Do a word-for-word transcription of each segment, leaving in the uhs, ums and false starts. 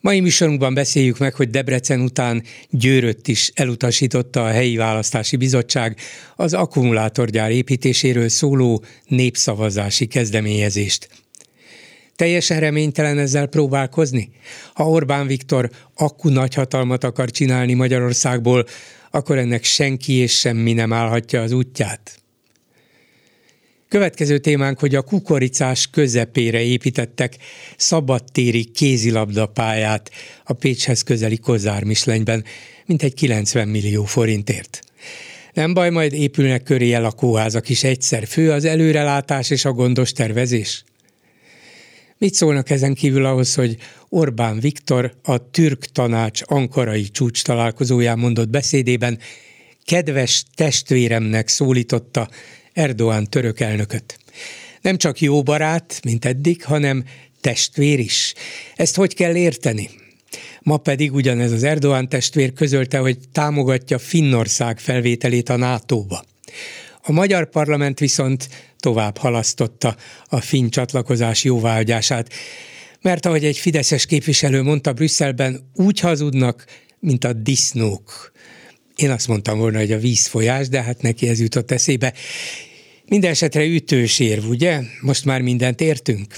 Mai műsorunkban beszéljük meg, hogy Debrecen után Győröt is elutasította a Helyi Választási Bizottság az akkumulátorgyár építéséről szóló népszavazási kezdeményezést. Teljesen reménytelen ezzel próbálkozni? Ha Orbán Viktor akku nagyhatalmat akar csinálni Magyarországból, akkor ennek senki és semmi nem állhatja az útját. Következő témánk, hogy a kukoricás közepére építettek szabadtéri kézilabdapályát a Pécshez közeli Kozármislenyben, mintegy kilencven millió forintért. Nem baj, majd épülnek köré a lakóházak is egyszer. Fő az előrelátás és a gondos tervezés. Mit szólnak ezen kívül ahhoz, hogy Orbán Viktor a türk tanács ankarai csúcs találkozóján mondott beszédében kedves testvéremnek szólította Erdoğan török elnököt. Nem csak jó barát, mint eddig, hanem testvér is. Ezt hogy kell érteni? Ma pedig ugyanez az Erdoğan testvér közölte, hogy támogatja Finnország felvételét a nátóba. A magyar parlament viszont tovább halasztotta a finn csatlakozás jóváhagyását, mert ahogy egy fideszes képviselő mondta Brüsszelben, úgy hazudnak, mint a disznók. Én azt mondtam volna, hogy a vízfolyás, de hát neki ez jutott eszébe. Mindenesetre ütős érv, ugye? Most már mindent értünk.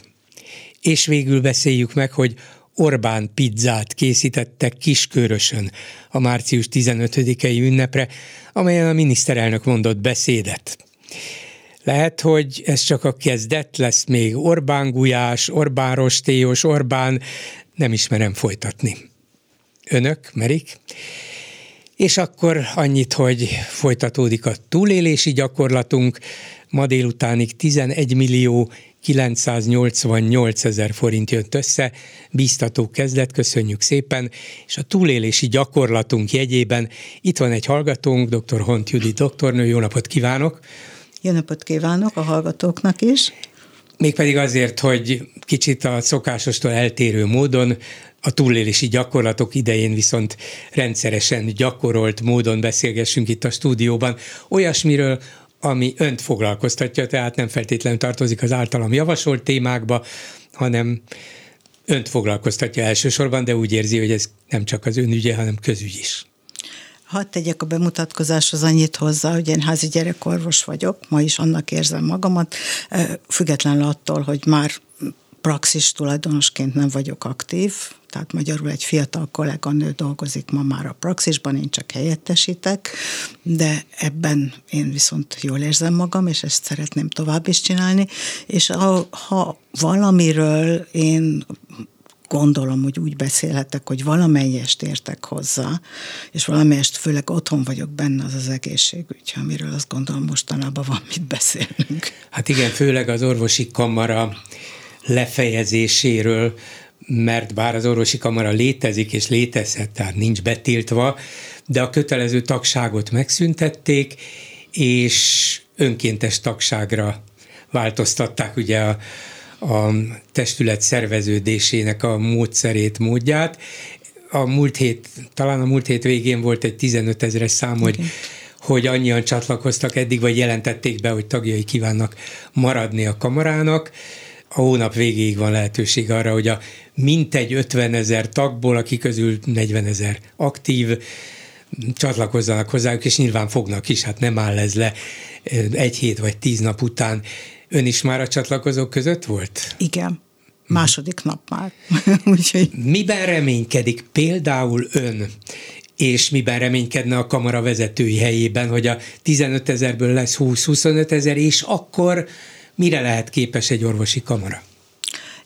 És végül beszéljük meg, hogy Orbán pizzát készítettek Kiskőrösön a március tizenötödikei ünnepre, amelyen a miniszterelnök mondott beszédet. Lehet, hogy ez csak a kezdet lesz még. Orbán gulyás, Orbán rostélyos, Orbán... Nem ismerem folytatni. Önök merik? És akkor annyit, hogy folytatódik a túlélési gyakorlatunk. Ma délutánig tizenegy millió kilencszáznyolcvannyolcezer forint jött össze. Bíztató kezdet, köszönjük szépen. És a túlélési gyakorlatunk jegyében itt van egy hallgatónk, dr. Hont Judit doktornő. Jó napot kívánok! Jó napot kívánok a hallgatóknak is! Mégpedig azért, hogy kicsit a szokásostól eltérő módon a túlélési gyakorlatok idején viszont rendszeresen gyakorolt módon beszélgessünk itt a stúdióban olyasmiről, ami önt foglalkoztatja, tehát nem feltétlenül tartozik az általam javasolt témákba, hanem önt foglalkoztatja elsősorban, de úgy érzi, hogy ez nem csak az ön ügye, hanem közügy is. Hadd tegyek a bemutatkozáshoz annyit hozzá, hogy én házi gyerekorvos vagyok, ma is annak érzem magamat, függetlenül attól, hogy már praxis tulajdonosként nem vagyok aktív, tehát magyarul egy fiatal kolléganő dolgozik ma már a praxisban, én csak helyettesítek, de ebben én viszont jól érzem magam, és ezt szeretném tovább is csinálni, és ha, ha valamiről én... gondolom, hogy úgy beszélhetek, hogy valamelyest értek hozzá, és valamelyest főleg otthon vagyok benne, az az egészségügy, amiről azt gondolom mostanában van mit beszélnünk. Hát igen, főleg az orvosi kamara lefejezéséről, mert bár az orvosi kamara létezik és létezhet, tehát nincs betiltva, de a kötelező tagságot megszüntették, és önkéntes tagságra változtatták ugye a a testület szerveződésének a módszerét, módját. A múlt hét, talán a múlt hét végén volt egy tizenöt ezres szám, okay. hogy, hogy annyian csatlakoztak eddig, vagy jelentették be, hogy tagjai kívánnak maradni a kamarának. A hónap végéig van lehetőség arra, hogy a mintegy ötven ezer tagból, aki közül negyven ezer aktív, csatlakozzanak hozzájuk, és nyilván fognak is, hát nem áll ez le egy hét vagy tíz nap után. Ön is már a csatlakozók között volt? Igen, második nap már. Miben reménykedik például ön, és miben reménykedne a kamara vezetői helyében, hogy a tizenöt ezerből lesz húsz-huszonöt ezer, és akkor mire lehet képes egy orvosi kamara?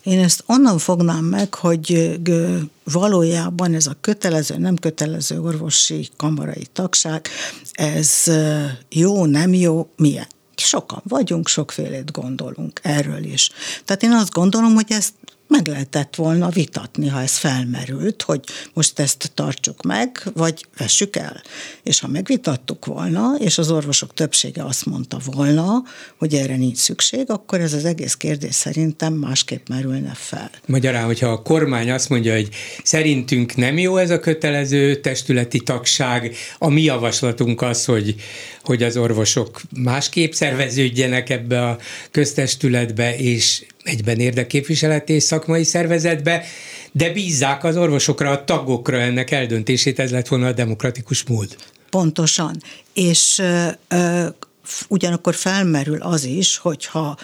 Én ezt onnan fognám meg, hogy valójában ez a kötelező, nem kötelező orvosi kamarai tagság, ez jó, nem jó, milyen? Sokan vagyunk, sokfélét gondolunk erről is. Tehát én azt gondolom, hogy ezt meg lehetett volna vitatni, ha ez felmerült, hogy most ezt tartsuk meg, vagy vessük el. És ha megvitattuk volna, és az orvosok többsége azt mondta volna, hogy erre nincs szükség, akkor ez az egész kérdés szerintem másképp merülne fel. Magyarán, hogyha a kormány azt mondja, hogy szerintünk nem jó ez a kötelező testületi tagság, a mi javaslatunk az, hogy, hogy az orvosok másképp szerveződjenek ebbe a köztestületbe, és egyben érdekképviseleti és szakmai szervezetbe, de bízzák az orvosokra, a tagokra ennek eldöntését, ez lett volna a demokratikus mód. Pontosan. És ö, ugyanakkor felmerül az is, hogyha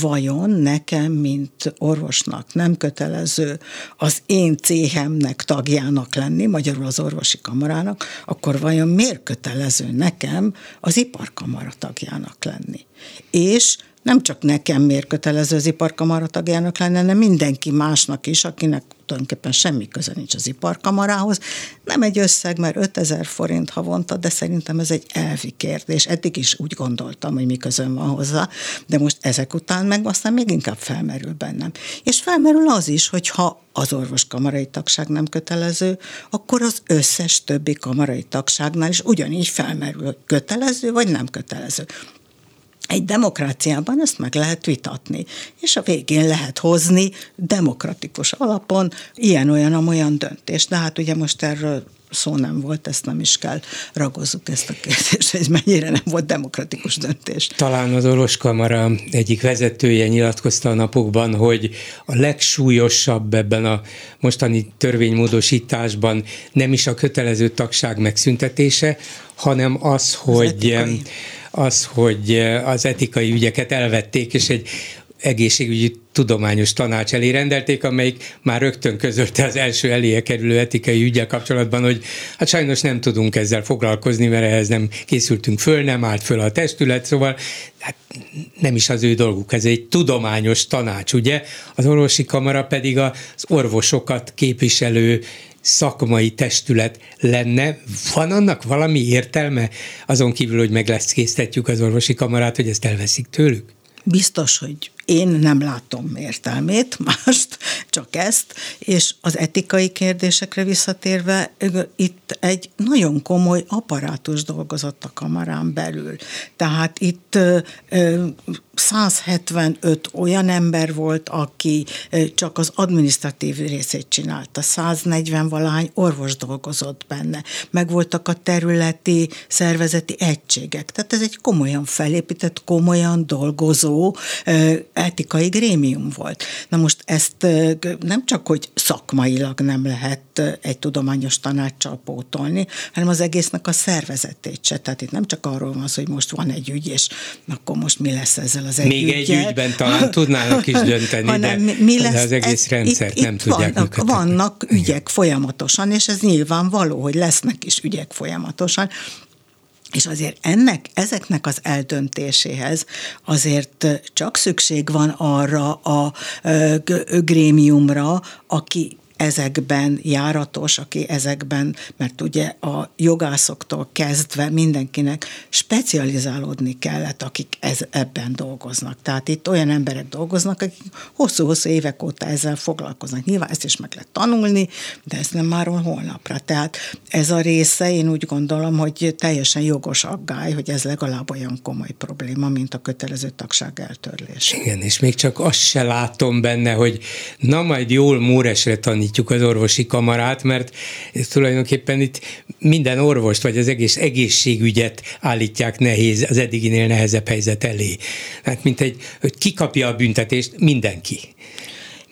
vajon nekem, mint orvosnak nem kötelező az én céhemnek tagjának lenni, magyarul az orvosi kamarának, akkor vajon miért kötelező nekem az iparkamara tagjának lenni? És nem csak nekem miért kötelező az iparkamara tagjának lenni, hanem mindenki másnak is, akinek tulajdonképpen semmi köze nincs az iparkamarához. Nem egy összeg, mert ötezer forint havonta, de szerintem ez egy elvi kérdés. Eddig is úgy gondoltam, hogy mi közön van hozzá, de most ezek után meg aztán még inkább felmerül bennem. És felmerül az is, hogy ha az orvoskamarai tagság nem kötelező, akkor az összes többi kamarai tagságnál is ugyanígy felmerül, hogy kötelező vagy nem kötelező. Egy demokráciában ezt meg lehet vitatni, és a végén lehet hozni demokratikus alapon ilyen-olyan-amolyan döntést. De hát ugye most erről szó nem volt, ezt nem is kell ragozzuk ezt a kérdést, hogy mennyire nem volt demokratikus döntés. Talán az orvoskamara egyik vezetője nyilatkozta a napokban, hogy a legsúlyosabb ebben a mostani törvénymódosításban nem is a kötelező tagság megszüntetése, hanem az, hogy az, hogy az etikai ügyeket elvették, és egy egészségügyi tudományos tanács elé rendelték, amelyik már rögtön közölte az első eléje kerülő etikai ügyel kapcsolatban, hogy hát sajnos nem tudunk ezzel foglalkozni, mert ehhez nem készültünk föl, nem állt föl a testület, szóval hát nem is az ő dolguk, ez egy tudományos tanács, ugye? Az orvosi kamara pedig az orvosokat képviselő szakmai testület lenne. Van annak valami értelme? Azon kívül, hogy meg lesz késztetjük az orvosi kamarát, hogy ezt elveszik tőlük? Biztos, hogy én nem látom értelmét, mást, csak ezt, és az etikai kérdésekre visszatérve, itt egy nagyon komoly apparátus dolgozott a kamarán belül. Tehát itt száz hetvenöt olyan ember volt, aki csak az adminisztratív részét csinálta, száznegyven valahány orvos dolgozott benne, megvoltak a területi szervezeti egységek. Tehát ez egy komolyan felépített, komolyan dolgozó etikai grémium volt. Na most ezt nem csak, hogy szakmailag nem lehet egy tudományos tanácssal pótolni, hanem az egésznek a szervezetét se. Tehát itt nem csak arról van szó, hogy most van egy ügy, és akkor most mi lesz ezzel az egy Még ügyel. Egy ügyben talán tudnának is dönteni, hanem de, mi lesz, de az egész ez, rendszert itt, nem itt tudják vannak, működni. Vannak ügyek folyamatosan, és ez nyilvánvaló, hogy lesznek is ügyek folyamatosan, és azért ennek, ezeknek az eldöntéséhez azért csak szükség van arra a grémiumra, aki ezekben járatos, aki ezekben, mert ugye a jogászoktól kezdve mindenkinek specializálódni kellett, akik ez, ebben dolgoznak. Tehát itt olyan emberek dolgoznak, akik hosszú-hosszú évek óta ezzel foglalkoznak. Nyilván ezt is meg lehet tanulni, de ez nem máról holnapra. Tehát ez a része, én úgy gondolom, hogy teljesen jogos aggály, hogy ez legalább olyan komoly probléma, mint a kötelező tagság eltörlése. Igen, és még csak azt se látom benne, hogy na majd jól móresre tanítják az orvosi kamarát, mert tulajdonképpen itt minden orvost, vagy az egész egészségügyet állítják nehéz, az eddiginél nehezebb helyzet elé. Hát mint egy, hogy kikapja a büntetést mindenki.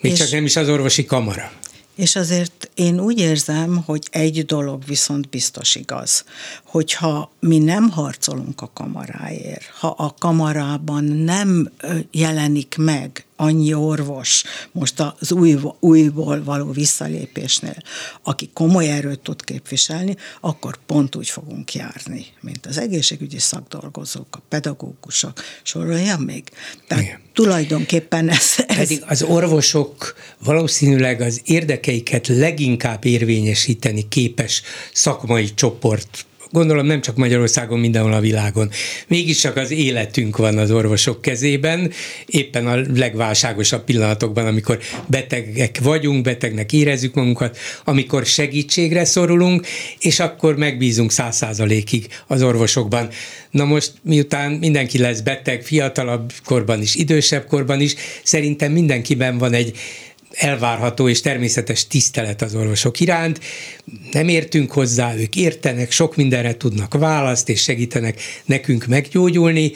Még és csak nem is az orvosi kamara. És azért én úgy érzem, hogy egy dolog viszont biztos igaz, hogyha mi nem harcolunk a kamaráért, ha a kamarában nem jelenik meg annyi orvos, most az új, újból való visszalépésnél, aki komoly erőt tud képviselni, akkor pont úgy fogunk járni, mint az egészségügyi szakdolgozók, a pedagógusok, sorolja még. Tehát igen. Tulajdonképpen ez, ez... Pedig az orvosok valószínűleg az érdekeiket leginkább érvényesíteni képes szakmai csoport gondolom nem csak Magyarországon, mindenhol a világon. Mégiscsak az életünk van az orvosok kezében, éppen a legválságosabb pillanatokban, amikor betegek vagyunk, betegnek érezzük magunkat, amikor segítségre szorulunk, és akkor megbízunk száz százalékig az orvosokban. Na most, miután mindenki lesz beteg, fiatalabb korban is, idősebb korban is, szerintem mindenkiben van egy elvárható és természetes tisztelet az orvosok iránt. Nem értünk hozzá, ők értenek, sok mindenre tudnak választ, és segítenek nekünk meggyógyulni.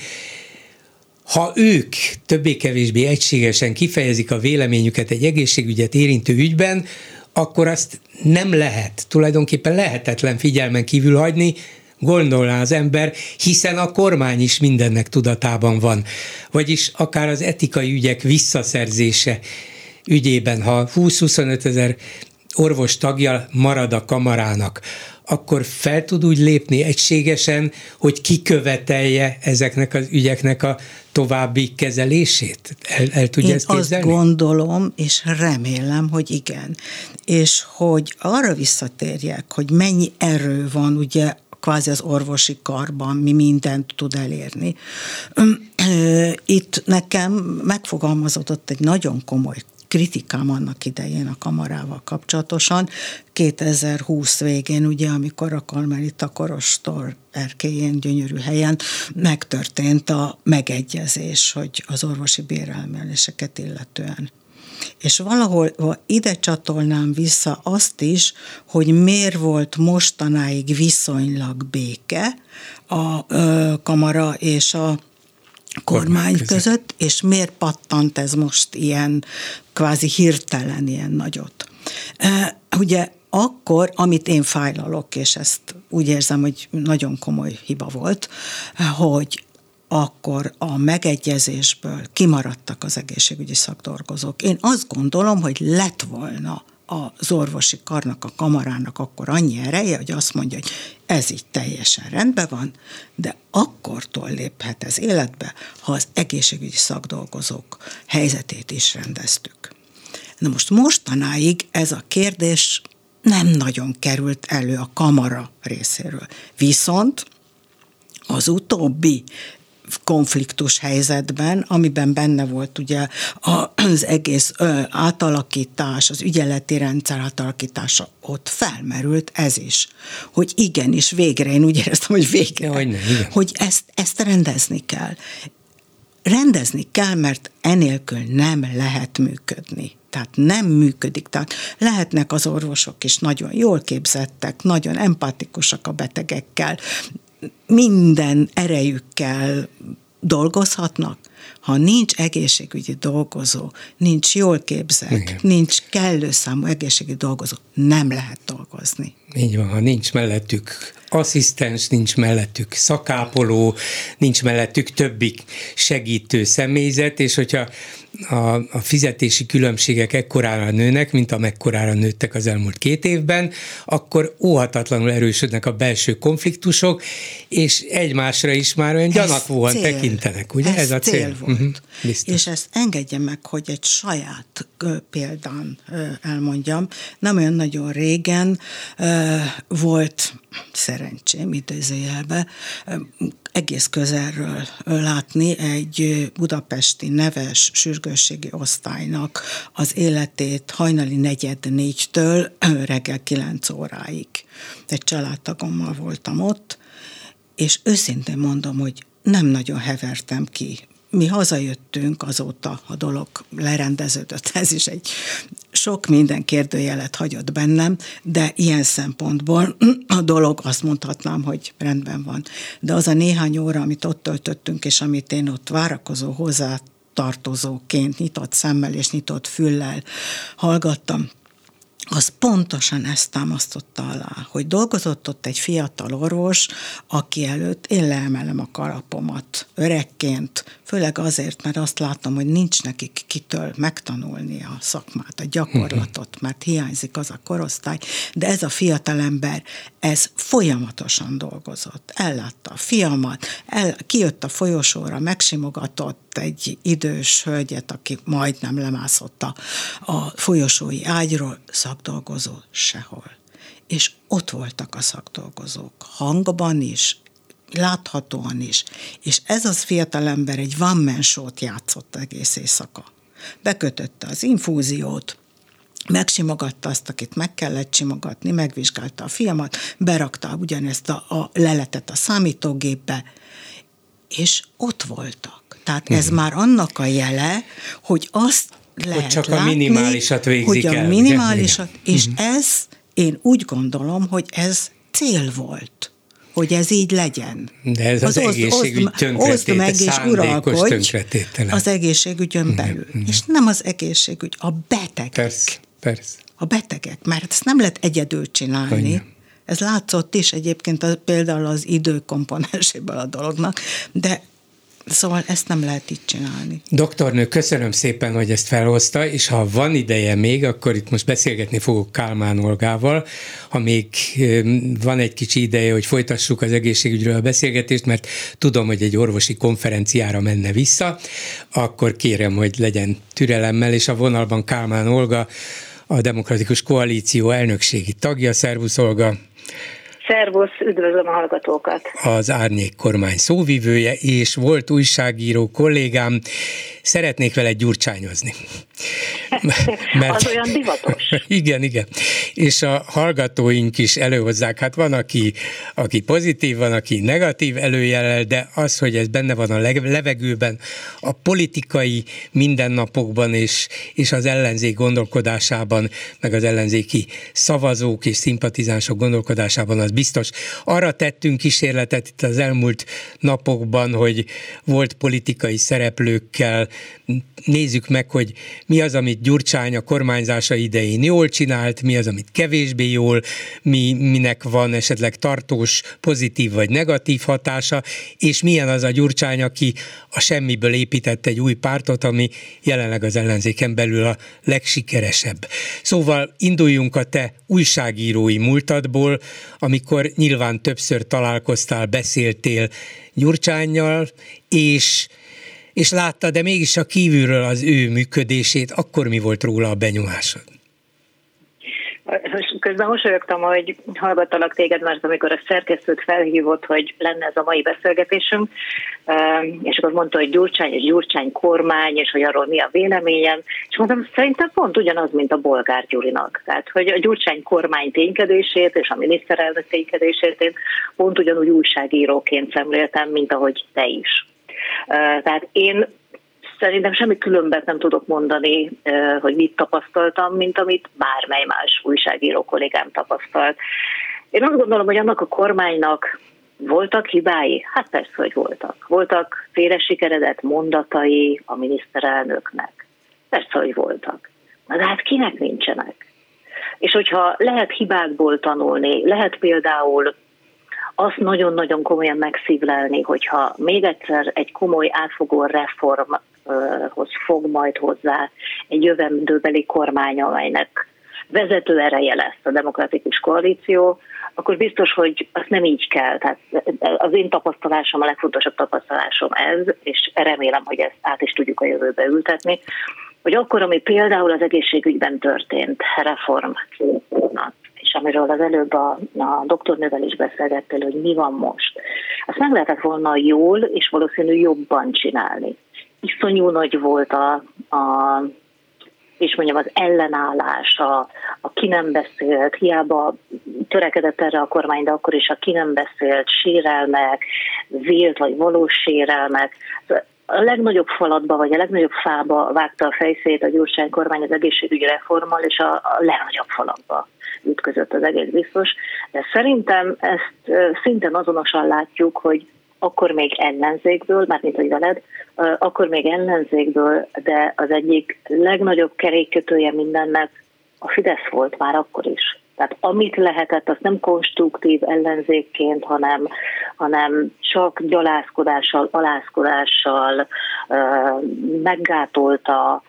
Ha ők többé-kevésbé egységesen kifejezik a véleményüket egy egészségügyet érintő ügyben, akkor azt nem lehet, tulajdonképpen lehetetlen figyelmen kívül hagyni, gondolná az ember, hiszen a kormány is mindennek tudatában van. Vagyis akár az etikai ügyek visszaszerzése ügyében, ha húsz-huszonöt ezer orvos tagja marad a kamarának, akkor fel tud úgy lépni egységesen, hogy kikövetelje ezeknek az ügyeknek a további kezelését? El, el tudja ezt képzelni? Én azt gondolom, és remélem, hogy igen. És hogy arra visszatérjek, hogy mennyi erő van, ugye, kvázi az orvosi karban mi mindent tud elérni. Itt nekem megfogalmazódott egy nagyon komoly kritikám annak idején a kamarával kapcsolatosan, kétezer-húsz végén, ugye, amikor a Karmelita Kolostor erkélyén, gyönyörű helyen megtörtént a megegyezés, hogy az orvosi bérelméléseket illetően. És valahol ide csatolnám vissza azt is, hogy miért volt mostanáig viszonylag béke a ö, kamara és a kormány között, között, és miért pattant ez most ilyen kvázi hirtelen, ilyen nagyot. E, ugye akkor, amit én fájlalok, és ezt úgy érzem, hogy nagyon komoly hiba volt, hogy akkor a megegyezésből kimaradtak az egészségügyi szakdolgozók. Én azt gondolom, hogy lett volna az orvosi karnak, a kamarának akkor annyi ereje, hogy azt mondja, hogy ez így teljesen rendben van, de akkortól léphet ez életbe, ha az egészségügyi szakdolgozók helyzetét is rendeztük. Na most mostanáig ez a kérdés nem nagyon került elő a kamara részéről. Viszont az utóbbi konfliktus helyzetben, amiben benne volt ugye az egész átalakítás, az ügyeleti rendszer átalakítása, ott felmerült ez is, hogy igenis végre, én úgy éreztem, hogy végre, ja, hogy, ne, hogy ezt, ezt rendezni kell. Rendezni kell, mert enélkül nem lehet működni. Tehát nem működik. Tehát lehetnek az orvosok is nagyon jól képzettek, nagyon empatikusak a betegekkel, minden erejükkel dolgozhatnak. Ha nincs egészségügyi dolgozó, nincs jól képzett, igen, nincs kellő számú egészségügyi dolgozó, nem lehet dolgozni. Így van, ha nincs mellettük asszisztens, nincs mellettük szakápoló, nincs mellettük többi segítő személyzet, és hogyha a, a fizetési különbségek ekkorára nőnek, mint amekkorára nőttek az elmúlt két évben, akkor óhatatlanul erősödnek a belső konfliktusok, és egymásra is már olyan gyanakvóan tekintenek, ugye? Ez, ez a cél, cél volt. Uh-huh. És ezt engedje meg, hogy egy saját példán elmondjam. Nem olyan nagyon régen volt szerencsém idézőjelben egész közelről látni egy budapesti neves sürgősségi osztálynak az életét hajnali negyed négytől reggel kilenc óráig. Egy családtagommal voltam ott, és őszintén mondom, hogy nem nagyon hevertem ki. Mi hazajöttünk, azóta a dolog lerendeződött. Ez is egy sok minden kérdőjelet hagyott bennem, de ilyen szempontból a dolog, azt mondhatnám, hogy rendben van. De az a néhány óra, amit ott töltöttünk, és amit én ott várakozó hozzátartozóként nyitott szemmel és nyitott füllel hallgattam, az pontosan ezt támasztotta alá, hogy dolgozott ott egy fiatal orvos, aki előtt én leemelem a kalapomat öregként, főleg azért, mert azt látom, hogy nincs nekik kitől megtanulni a szakmát, a gyakorlatot, mert hiányzik az a korosztály, de ez a fiatalember, ez folyamatosan dolgozott. Ellátta a fiamat, el, kijött a folyosóra, megsimogatott egy idős hölgyet, aki majdnem lemászott a folyosói ágyról, szakdolgozó sehol. és ott voltak a szakdolgozók, hangban is, láthatóan is, és ez az fiatalember egy one-man show-t játszott egész éjszaka. Bekötötte az infúziót, megsimogatta azt, akit meg kellett simogatni, megvizsgálta a filmet, berakta ugyanezt a, a leletet a számítógépbe, és ott voltak. Tehát uh-huh. ez már annak a jele, hogy azt lehet hogy csak látni, a minimálisat végzik hogy el. a minimálisat, ugye? És uh-huh. ez, én úgy gondolom, hogy ez cél volt, hogy ez így legyen. De ez az, az egészségügy tönkretétele, szándékos tönkretétele. Az egészségügyön belül. Nem, nem. És nem az egészségügy, a betegek. Persze, persze. A betegek, mert ezt nem lehet egyedül csinálni. Annyi. Ez látszott is egyébként az, például az időkomponenséből a dolognak, de szóval ezt nem lehet így csinálni. Doktornő, köszönöm szépen, hogy ezt felhozta, és ha van ideje még, akkor itt most beszélgetni fogok Kálmán Olgával, ha még van egy kicsi ideje, hogy folytassuk az egészségügyről a beszélgetést, mert tudom, hogy egy orvosi konferenciára menne vissza, akkor kérem, hogy legyen türelemmel, és a vonalban Kálmán Olga, a Demokratikus Koalíció elnökségi tagja. Szervusz, Olga! Szervusz, üdvözlöm a hallgatókat! Az Árnyék kormány szóvivője és volt újságíró kollégám. Szeretnék vele gyurcsányozni. Mert, az olyan divatos. Igen, igen. És a hallgatóink is előhozzák. Hát van, aki, aki pozitív, van, aki negatív előjellel, de az, hogy ez benne van a levegőben, a politikai mindennapokban és, és az ellenzék gondolkodásában, meg az ellenzéki szavazók és szimpatizánsok gondolkodásában, az biztos. Arra tettünk kísérletet itt az elmúlt napokban, hogy volt politikai szereplőkkel, nézzük meg, hogy mi az, amit Gyurcsány a kormányzása idején jól csinált, mi az, amit kevésbé jól, mi, minek van esetleg tartós, pozitív vagy negatív hatása, és milyen az a Gyurcsány, aki a semmiből épített egy új pártot, ami jelenleg az ellenzéken belül a legsikeresebb. Szóval induljunk a te újságírói múltadból, amikor nyilván többször találkoztál, beszéltél Gyurcsánnyal, és, és látta, de mégis a kívülről az ő működését, akkor mi volt róla a benyomásod? Közben mosolyogtam, hogy hallgattalak téged most, amikor a szerkesztőt felhívott, hogy lenne ez a mai beszélgetésünk, és akkor mondta, hogy Gyurcsány, és Gyurcsány kormány, és hogy arról mi a véleményem, és mondtam, szerintem pont ugyanaz, mint a Bolgár Gyurinak. Tehát, hogy a Gyurcsány kormány ténykedését, és a miniszterelnök ténykedését én pont ugyanúgy újságíróként szemléltem, mint ahogy te is. Tehát én szerintem semmi különbet nem tudok mondani, hogy mit tapasztaltam, mint amit bármely más újságíró kollégám tapasztalt. Én azt gondolom, hogy annak a kormánynak voltak hibái? Hát persze, hogy voltak. Voltak félre sikeredett mondatai a miniszterelnöknek. Persze, hogy voltak. Na de hát kinek nincsenek? És hogyha lehet hibákból tanulni, lehet például azt nagyon-nagyon komolyan megszívlelni, hogyha még egyszer egy komoly átfogó reform hoz fog majd hozzá egy jövendőbeli kormány, amelynek vezető ereje lesz a Demokratikus Koalíció, akkor biztos, hogy azt nem így kell. Tehát az én tapasztalásom, a legfontosabb tapasztalásom ez, és remélem, hogy ezt át is tudjuk a jövőbe ültetni, hogy akkor, ami például az egészségügyben történt reform, és amiről az előbb a, a doktornővel is beszélgettél, hogy mi van most, azt meg lehetett volna jól és valószínű jobban csinálni. Iszonyú nagy volt a, a, és mondjam, az ellenállás, a, a ki nem beszélt, hiába törekedett erre a kormány, de akkor is a ki nem beszélt sérelmek, vélt vagy valós sérelmek. A legnagyobb falatba, vagy a legnagyobb fába vágta a fejszét a Gyurcsány kormány az egészségügyi reformmal, és a, a legnagyobb falatba ütközött, az egész biztos. De szerintem ezt szinten azonosan látjuk, hogy akkor még ellenzékből, mármint hogy veled, akkor még ellenzékből, de az egyik legnagyobb kerékkötője mindennek a Fidesz volt már akkor is. Tehát amit lehetett, az nem konstruktív ellenzékként, hanem, hanem csak gyalázkodással, alázkodással meggátolta,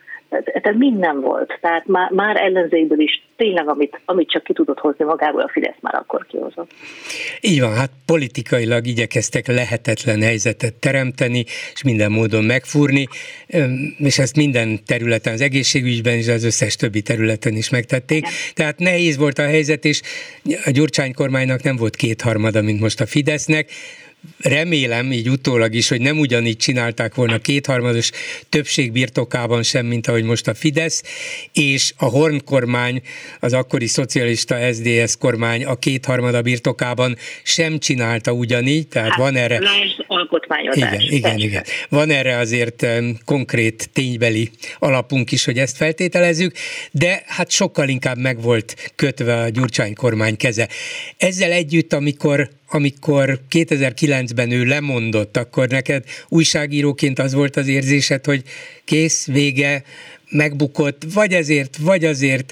Tehát minden volt. Tehát már, már ellenzékből is tényleg, amit, amit csak ki tudott hozni magából, a Fidesz már akkor kihozott. Így van, hát politikailag igyekeztek lehetetlen helyzetet teremteni, és minden módon megfúrni, és ezt minden területen, az egészségügyben és az összes többi területen is megtették. Igen. Tehát nehéz volt a helyzet, és a Gyurcsány kormánynak nem volt kétharmada, mint most a Fidesznek. Remélem, így utólag is, hogy nem ugyanígy csinálták volna kétharmados többség birtokában sem, mint ahogy most a Fidesz, és a Horn kormány, az akkori szocialista es zé dé es kormány a kétharmada birtokában sem csinálta ugyanígy, tehát hát, van erre... Lásd, alkotmányozás. Igen, igen, igen. Van erre azért konkrét ténybeli alapunk is, hogy ezt feltételezzük, de hát sokkal inkább meg volt kötve a Gyurcsány kormány keze. Ezzel együtt, amikor amikor kétezer-kilencben ő lemondott, akkor neked újságíróként az volt az érzésed, hogy kész, vége, megbukott, vagy ezért, vagy azért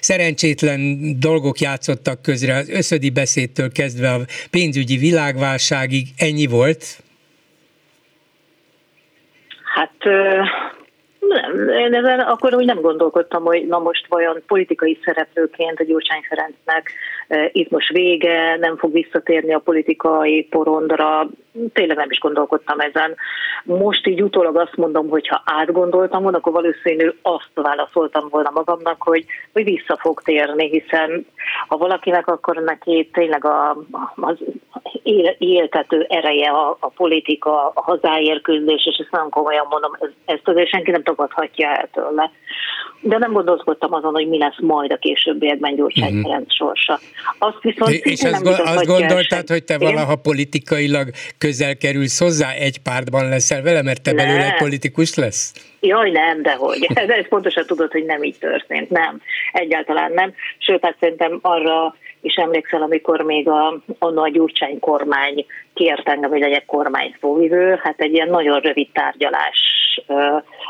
szerencsétlen dolgok játszottak közre, az összödi beszédtől kezdve a pénzügyi világválságig, ennyi volt? Hát... Ö- Nem, ezen akkor úgy nem gondolkodtam, hogy na most vajon politikai szereplőként a Gyurcsány Ferencnek e, itt most vége, nem fog visszatérni a politikai porondra, tényleg nem is gondolkodtam ezen. Most így utólag azt mondom, hogy ha átgondoltam volna, akkor valószínűleg azt válaszoltam volna magamnak, hogy, hogy vissza fog térni, hiszen ha valakinek, akkor neki tényleg a, az éltető ereje a, a politika, a hazáért küzdés, és ezt nem komolyan mondom, ezt azért senki nem tagadhatja el tőle. De nem gondolkodtam azon, hogy mi lesz majd a későbbiekben Gyurcsány uh-huh. Ferenc sorsa. Azt viszont és azt, nem azt gondoltad, hogy te valaha politikailag közel kerülsz hozzá, egy pártban leszel vele, mert te ne. belőle politikus lesz? Jaj, nem, dehogy. Ez pontosan tudod, hogy nem így történt. Nem, egyáltalán nem. Sőt, hát szerintem arra is emlékszel, amikor még a, a Gyurcsány kormány kért engem, hogy legyek kormányfóvivő, hát egy ilyen nagyon rövid tárgyalás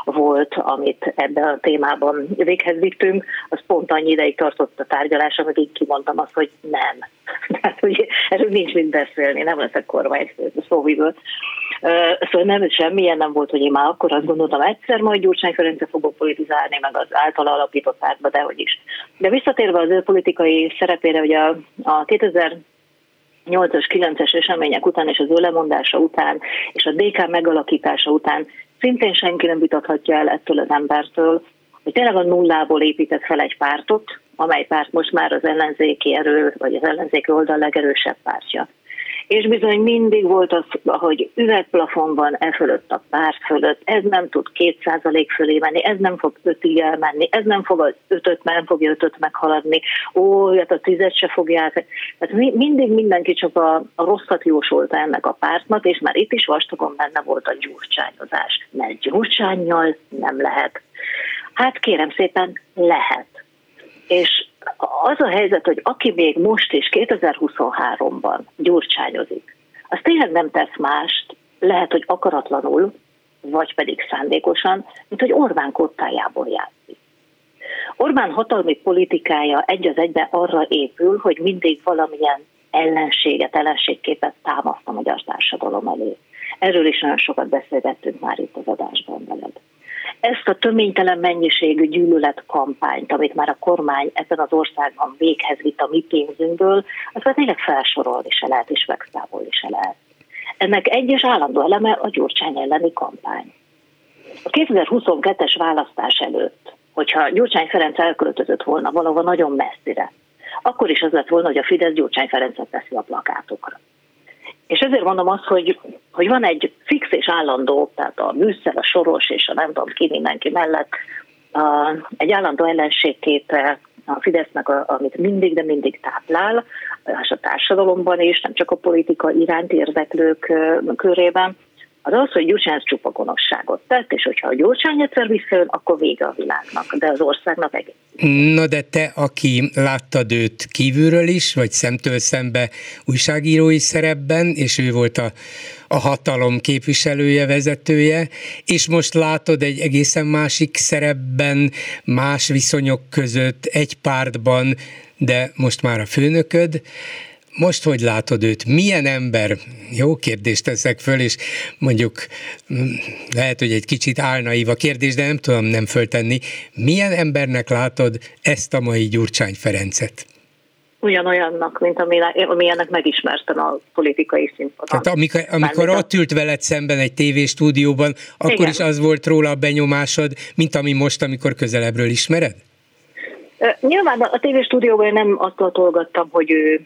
volt, amit ebben a témában véghez vittünk, az pont annyi ideig tartott a tárgyalás, amíg kimondtam azt, hogy nem. Tehát, hogy erről nincs mit beszélni, nem leszek kormány szóvivő. Szóval nem, semmilyen nem volt, hogy én már akkor azt gondoltam, egyszer majd Gyurcsány Ferenccel fogok politizálni, meg az általa alapított pártba, dehogy is. De visszatérve az ő politikai szerepére, hogy a, a kétezer-nyolcas, kilences események után, és az ő lemondása után, és a dé ká megalakítása után szintén senki nem vitathatja el ettől az embertől, hogy tényleg a nullából épített fel egy pártot, amely párt most már az ellenzéki erő, vagy az ellenzéki oldal legerősebb pártja. És bizony mindig volt az, hogy üvegplafon van e fölött a párt fölött, ez nem tud két százalék fölé menni, ez nem fog ötig elmenni, ez nem fog az ötöt, nem fogja ötöt meghaladni, ó, hát a tízet se fogják. Tehát mindig mindenki csak a, a rosszat jósolta ennek a pártnak, és már itt is vastagon benne volt a gyurcsányozás, mert Gyurcsánnyal nem lehet. Hát kérem szépen, lehet. És az a helyzet, hogy aki még most is kétezer-huszonháromban gyurcsányozik, az tényleg nem tesz mást, lehet, hogy akaratlanul, vagy pedig szándékosan, mint hogy Orbán kottájából játszik. Orbán hatalmi politikája egy az egyben arra épül, hogy mindig valamilyen ellenséget, ellenségképet támaszt a magyar társadalom elé. Erről is nagyon sokat beszélgettünk már itt az adásban veled. Ezt a töménytelen mennyiségű gyűlöletkampányt, amit már a kormány ebben az országban véghez vitt a mi pénzünkből, azt már tényleg felsorolni se lehet, és megszámolni se lehet. Ennek egyes állandó eleme a Gyurcsány elleni kampány. A kétezer-huszonkettes választás előtt, hogyha Gyurcsány Ferenc elköltözött volna valahova nagyon messzire, akkor is az lett volna, hogy a Fidesz Gyurcsány Ferencet teszi a plakátokra. És ezért mondom azt, hogy, hogy van egy fix és állandó, tehát a Brüsszel, a Soros és a nem tudom ki mindenki mellett, a, egy állandó ellenségképe a Fidesznek, a, amit mindig, de mindig táplál, és a társadalomban is, nem csak a politika iránt érdeklők körében, az az, hogy Gyurcsány ez csupa gonoszságot tett, és hogyha a Gyurcsány egyszer visszajön, akkor vége a világnak, de az országnak egész. Na de te, aki láttad őt kívülről is, vagy szemtől szembe újságírói szerepben, és ő volt a, a hatalom képviselője, vezetője, és most látod egy egészen másik szerepben, más viszonyok között, egy pártban, de most már a főnököd, most hogy látod őt? Milyen ember? Jó kérdést teszek föl, és mondjuk lehet, hogy egy kicsit álnaív a kérdés, de nem tudom nem föltenni. Milyen embernek látod ezt a mai Gyurcsány Ferencet? Ugyanolyannak, mint amilyennek megismertem a politikai színpadon. Tehát amikor, amikor ott ült veled szemben egy tévéstúdióban, akkor igen. Is az volt róla a benyomásod, mint ami most, amikor közelebbről ismered? Nyilván a tévéstúdióban én nem attól tolgattam, hogy ő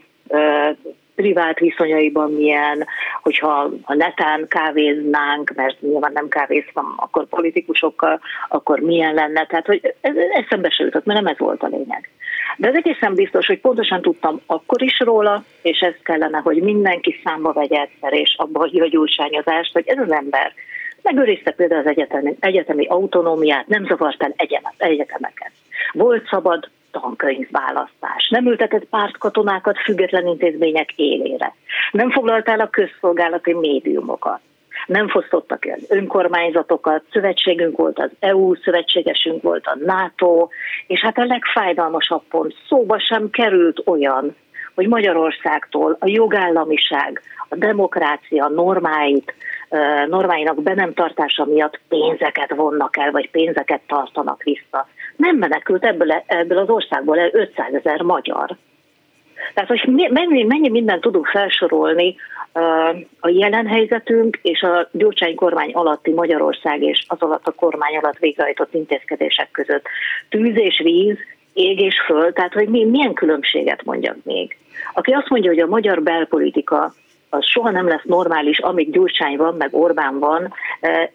privát viszonyaiban milyen, hogyha a netán kávéznánk, mert nyilván nem kávéztam, akkor politikusokkal, akkor milyen lenne, tehát hogy ez, ez szembe se jutott, mert nem ez volt a lényeg. De ez egészen biztos, hogy pontosan tudtam akkor is róla, és ez kellene, hogy mindenki számba vegye egyszer, és abba hagyja a gyurcsányozást, hogy ez az ember megőrizte például az egyetemi, egyetemi autonómiát, nem zavart el egyetemeket. Volt szabad tankönyvválasztás. Nem ültetett pártkatonákat független intézmények élére. Nem foglalt el a közszolgálati médiumokat. Nem fosztottak el önkormányzatokat, szövetségünk volt az é u, szövetségesünk volt a NATO, és hát a legfájdalmasabb pont szóba sem került olyan, hogy Magyarországtól a jogállamiság, a demokrácia normáit, normáinak be nem tartása miatt pénzeket vonnak el, vagy pénzeket tartanak vissza. Nem menekült ebből, ebből az országból el ötszázezer magyar. Tehát, hogy mennyi, mennyi mindent tudunk felsorolni a jelen helyzetünk és a Gyurcsány kormány alatti Magyarország és az alatt a kormány alatt végrehajtott intézkedések között. Tűz és víz, ég és föld, tehát hogy milyen különbséget mondjak még. Aki azt mondja, hogy a magyar belpolitika az soha nem lesz normális, amíg Gyurcsány van, meg Orbán van,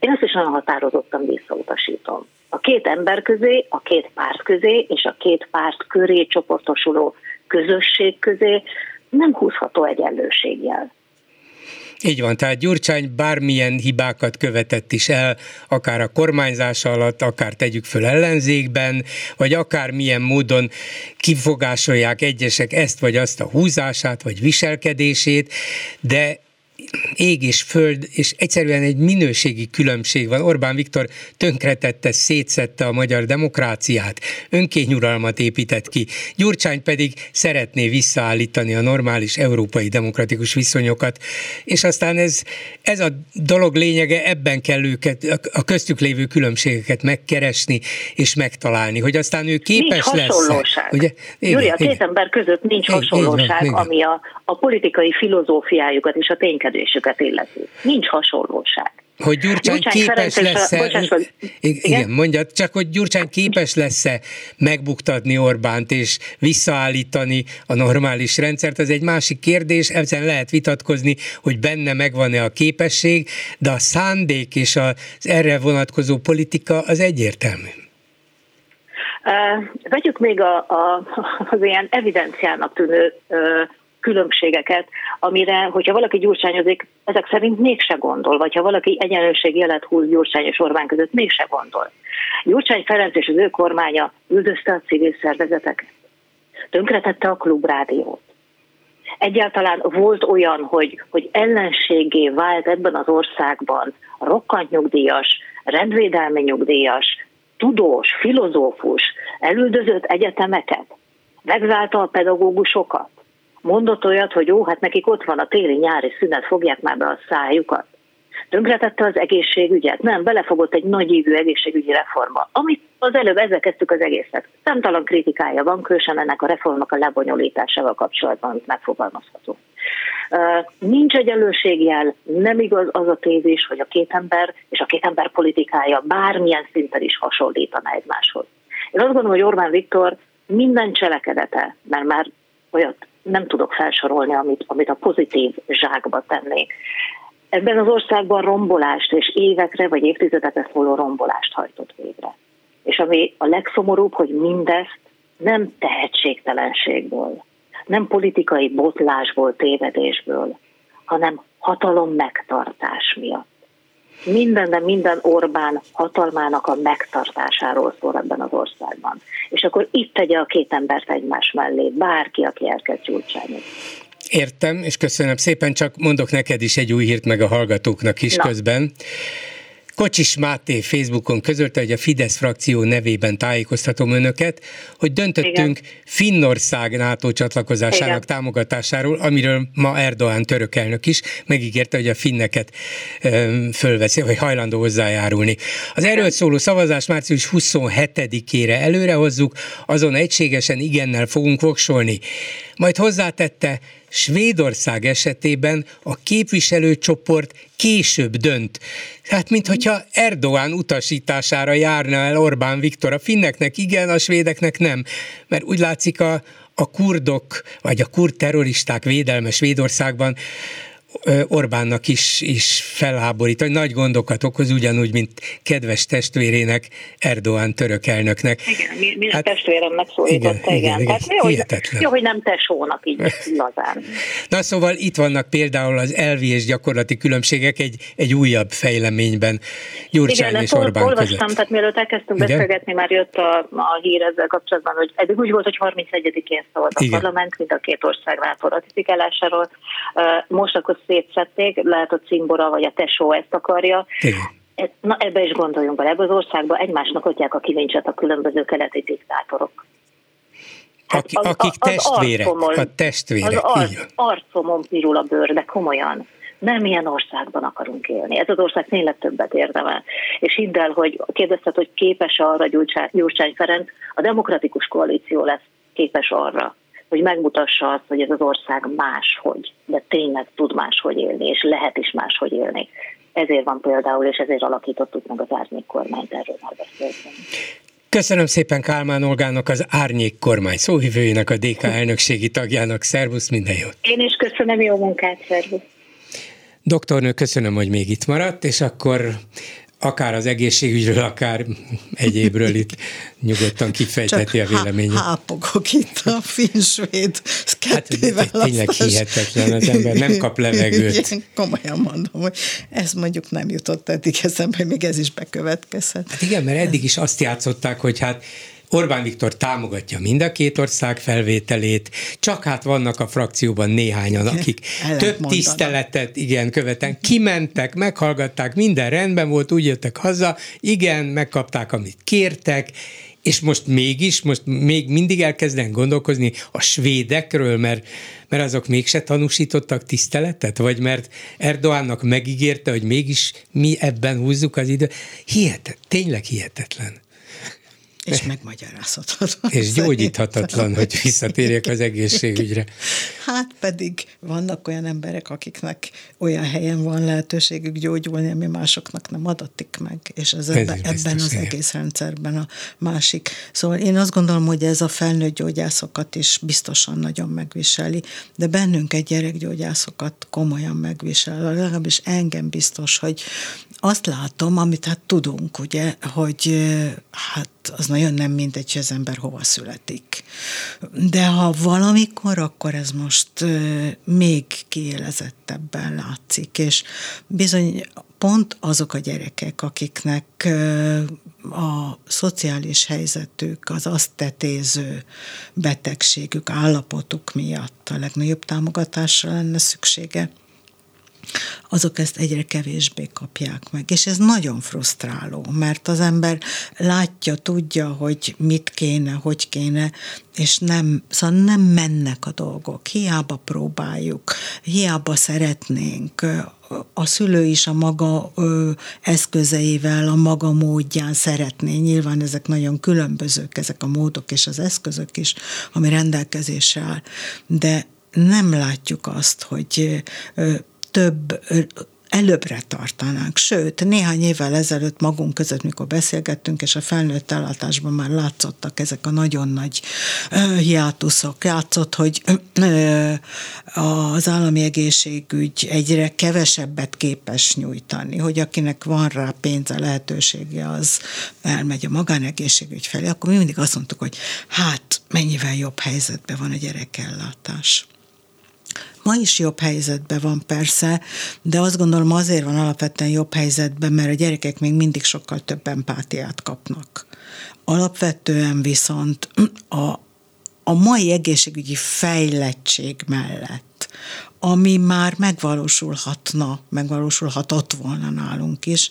én ezt is nagyon határozottan visszautasítom. A két ember közé, a két párt közé és a két párt köré csoportosuló közösség közé nem húzható egyenlőséggel. Így van, tehát Gyurcsány bármilyen hibákat követett is el, akár a kormányzás alatt, akár tegyük föl ellenzékben, vagy akár milyen módon kifogásolják egyesek ezt vagy azt a húzását, vagy viselkedését, de ég és föld, és egyszerűen egy minőségi különbség van. Orbán Viktor tönkretette, szétszette a magyar demokráciát, önkényuralmat épített ki. Gyurcsány pedig szeretné visszaállítani a normális európai demokratikus viszonyokat, és aztán ez, ez a dolog lényege, ebben kell őket, a köztük lévő különbségeket megkeresni és megtalálni, hogy aztán ő képes lesz. Nincs hasonlóság. Júri, a két ember között nincs igen, hasonlóság, igen, ami a, a politikai filozófiájukat és a ténykedéseket illeti. Nincs hasonlóság. Hogy Gyurcsány, Gyurcsány képes lesz-e... Bocsánat, igen, igen, mondjad, csak hogy Gyurcsány képes lesz-e megbuktatni Orbánt és visszaállítani a normális rendszert, az egy másik kérdés, ezen lehet vitatkozni, hogy benne megvan-e a képesség, de a szándék és az erre vonatkozó politika az egyértelmű. Uh, vegyük még a, a, az ilyen evidenciának tűnő uh, különbségeket, amire, hogyha valaki gyurcsányozik, ezek szerint mégse gondol, vagy ha valaki egyenlőségjelet húz Gyurcsány és Orbán között, mégse gondol. Gyurcsány Ferenc és az ő kormánya üldözte a civil szervezeteket. Tönkretette a Klubrádiót. Egyáltalán volt olyan, hogy, hogy ellenségé vált ebben az országban a rokkant nyugdíjas, rendvédelmi nyugdíjas, tudós, filozófus, elüldözött egyetemeket, megzárta a pedagógusokat, mondott olyat, hogy ó, hát nekik ott van a téli-nyári szünet, fogják már be a szájukat. Tönkretette az egészségügyet. Nem, belefogott egy nagyívű egészségügyi reformba, amit az előbb ezzel kezdtük az egészet. Számtalan kritikája van, különösen ennek a reformnak a lebonyolításával kapcsolatban, amit megfogalmazható. Nincs egyenlőségjel, nem igaz az a tézis, hogy a két ember és a két ember politikája bármilyen szinten is hasonlítana egymáshoz. Én azt gondolom, hogy Orbán Viktor minden cselekedete, mert már olyat nem tudok felsorolni, amit, amit a pozitív zsákba tennék. Ebben az országban rombolást és évekre vagy évtizedekre szóló rombolást hajtott végre. És ami a legszomorúbb, hogy mindezt nem tehetségtelenségből, nem politikai botlásból, tévedésből, hanem hatalom megtartás miatt. Minden, de minden Orbán hatalmának a megtartásáról szól ebben az országban. És akkor itt tegye a két embert egymás mellé, bárki, aki elkezd gyurcsányozni. Értem, és köszönöm szépen, csak mondok neked is egy új hírt, meg a hallgatóknak is Na. közben. Kocsis Máté Facebookon közölte, hogy a Fidesz frakció nevében tájékoztatom önöket, hogy döntöttünk Igen. Finnország NATO csatlakozásának Igen. támogatásáról, amiről ma Erdoğan török elnök is megígérte, hogy a finneket öm, fölveszi, vagy hajlandó hozzájárulni. Az erről szóló szavazást március huszonhetedikére előrehozzuk, azon egységesen igennel fogunk voksolni. Majd hozzátette, Svédország esetében a képviselőcsoport később dönt. Hát, minthogyha Erdoğan utasítására járna el Orbán Viktor. A finneknek igen, a svédeknek nem. Mert úgy látszik a, a kurdok, vagy a kurd terroristák védelme Svédországban Orbánnak is, is felháborít, hogy nagy gondokat okoz, ugyanúgy, mint kedves testvérének, Erdoğan török elnöknek. Igen, mi, mi hát, a testvéremnek szólította, igen. igen, igen. Hát, hihetetlen. Jó, hogy nem tesónak így lazán. Na szóval itt vannak például az elvi és gyakorlati különbségek egy, egy újabb fejleményben Gyurcsány igen, és Orbán között. Igen, olvastam, tehát mielőtt elkezdtünk igen? beszélgetni, már jött a, a hír ezzel kapcsolatban, hogy eddig úgy volt, hogy harmincegyedikén szólt a igen. parlament, mint a két ország NATO ratifikálásáról. Most akkor szétszették, lehet a cimbora vagy a tesó ezt akarja. Igen. Na ebbe is gondoljunk bele, ebben az országban egymásnak adják a kilincset a különböző keleti diktátorok. Hát Aki, az, akik az testvérek, arcomon, a testvérek. Az arc, arcomon pirul a bőr, de komolyan. Nem ilyen országban akarunk élni. Ez az ország tényleg többet érdemel. És hidd el, hogy kérdezted, hogy képes arra Gyurcsány Ferenc, a Demokratikus Koalíció lesz képes arra, hogy megmutassa azt, hogy ez az ország máshogy, de tényleg tud máshogy élni, és lehet is máshogy élni. Ezért van például, és ezért alakítottuk meg az Árnyék kormányt, erről már beszéltem. Köszönöm szépen Kálmán Olgának, az Árnyék kormány szóhívőjének, a dé ká elnökségi tagjának. Szervusz, minden jót! Én is köszönöm, jó munkát, szervusz! Doktornő, köszönöm, hogy még itt maradt, és akkor akár az egészségügyről, akár egyébről itt nyugodtan kifejtheti a véleményét. Csak hápogok itt a finn-svéd kettéválasztás. Hát tényleg hihetetlen az ember, nem kap levegőt. Én komolyan mondom, hogy ez mondjuk nem jutott eddig eszembe, még ez is bekövetkezhet. Hát igen, mert eddig is azt játszották, hogy hát Orbán Viktor támogatja mind a két ország felvételét, csak hát vannak a frakcióban néhányan, akik több tiszteletet igen, követen. Kimentek, meghallgatták, minden rendben volt, úgy jöttek haza, igen, megkapták, amit kértek, és most mégis, most még mindig elkezdenek gondolkozni a svédekről, mert, mert azok mégse tanúsítottak tiszteletet, vagy mert Erdoğannak megígérte, hogy mégis mi ebben húzzuk az időt. Hihetetlen, tényleg hihetetlen. És megmagyarázhatatlan. És gyógyíthatatlan, hogy visszatérjek az egészségügyre. Hát pedig vannak olyan emberek, akiknek olyan helyen van lehetőségük gyógyulni, ami másoknak nem adatik meg, és ez, ez ebben, ebben az egész rendszerben a másik. Szóval én azt gondolom, hogy ez a felnőtt gyógyászokat is biztosan nagyon megviseli, de bennünk egy gyerekgyógyászokat komolyan megvisel. Legalábbis engem biztos, hogy azt látom, amit hát tudunk, ugye, hogy hát az nagyon nem mindegy, hogy az ember hova születik. De ha valamikor, akkor ez most még kiélezettebben látszik, és bizony pont azok a gyerekek, akiknek a szociális helyzetük, az azt tetéző betegségük, állapotuk miatt a legnagyobb támogatásra lenne szüksége, azok ezt egyre kevésbé kapják meg. És ez nagyon frusztráló, mert az ember látja, tudja, hogy mit kéne, hogy kéne, és nem, szóval nem mennek a dolgok. Hiába próbáljuk, hiába szeretnénk, a szülő is a maga ö, eszközeivel, a maga módján szeretné. Nyilván ezek nagyon különbözők, ezek a módok és az eszközök is, ami rendelkezésre áll. De nem látjuk azt, hogy ö, több előbbre tartanánk. Sőt, néhány évvel ezelőtt magunk között, mikor beszélgettünk, és a felnőtt ellátásban már látszottak ezek a nagyon nagy ö, hiátuszok. Látszott, hogy ö, az állami egészségügy egyre kevesebbet képes nyújtani, hogy akinek van rá pénze, lehetősége, az elmegy a magánegészségügy felé. Akkor mi mindig azt mondtuk, hogy hát mennyivel jobb helyzetben van a gyerekellátás. Ma is jobb helyzetben van persze, de azt gondolom azért van alapvetően jobb helyzetben, mert a gyerekek még mindig sokkal több empátiát kapnak. Alapvetően viszont a, a mai egészségügyi fejlettség mellett, ami már megvalósulhatna, megvalósulhatott volna nálunk is,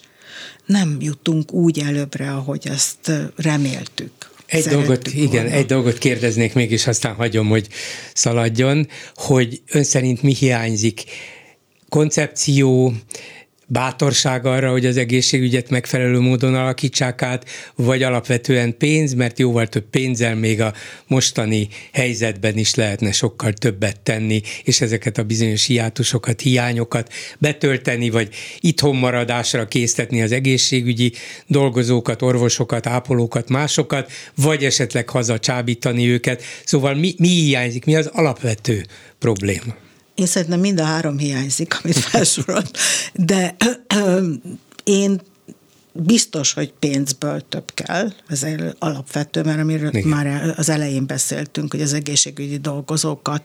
nem jutunk úgy előbbre, ahogy ezt reméltük. Egy dolgot, igen, egy dolgot kérdeznék mégis, aztán hagyom, hogy szaladjon, hogy ön szerint mi hiányzik? Koncepció, bátorság arra, hogy az egészségügyet megfelelő módon alakítsák át, vagy alapvetően pénz, mert jóval több pénzzel még a mostani helyzetben is lehetne sokkal többet tenni, és ezeket a bizonyos hiátusokat, hiányokat betölteni, vagy itthon maradásra késztetni az egészségügyi dolgozókat, orvosokat, ápolókat, másokat, vagy esetleg hazacsábítani őket. Szóval mi, mi hiányzik, mi az alapvető probléma? Én szerintem mind a három hiányzik, amit felsorolt, de ö, ö, én biztos, hogy pénzből több kell, ez alapvető, mert amiről igen, már az elején beszéltünk, hogy az egészségügyi dolgozókat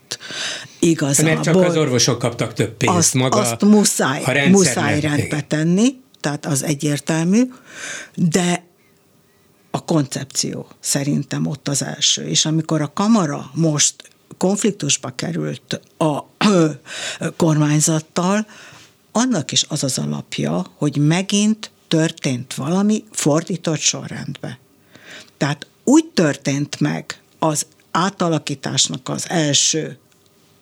igazából... Mert csak az orvosok kaptak több pénzt, azt, maga azt muszáj, a rendszernek. muszáj rendbe tenni, tehát az egyértelmű, de a koncepció szerintem ott az első. És amikor a kamara most konfliktusba került a ö, kormányzattal, annak is az az alapja, hogy megint történt valami fordított sorrendbe. Tehát úgy történt meg az átalakításnak az első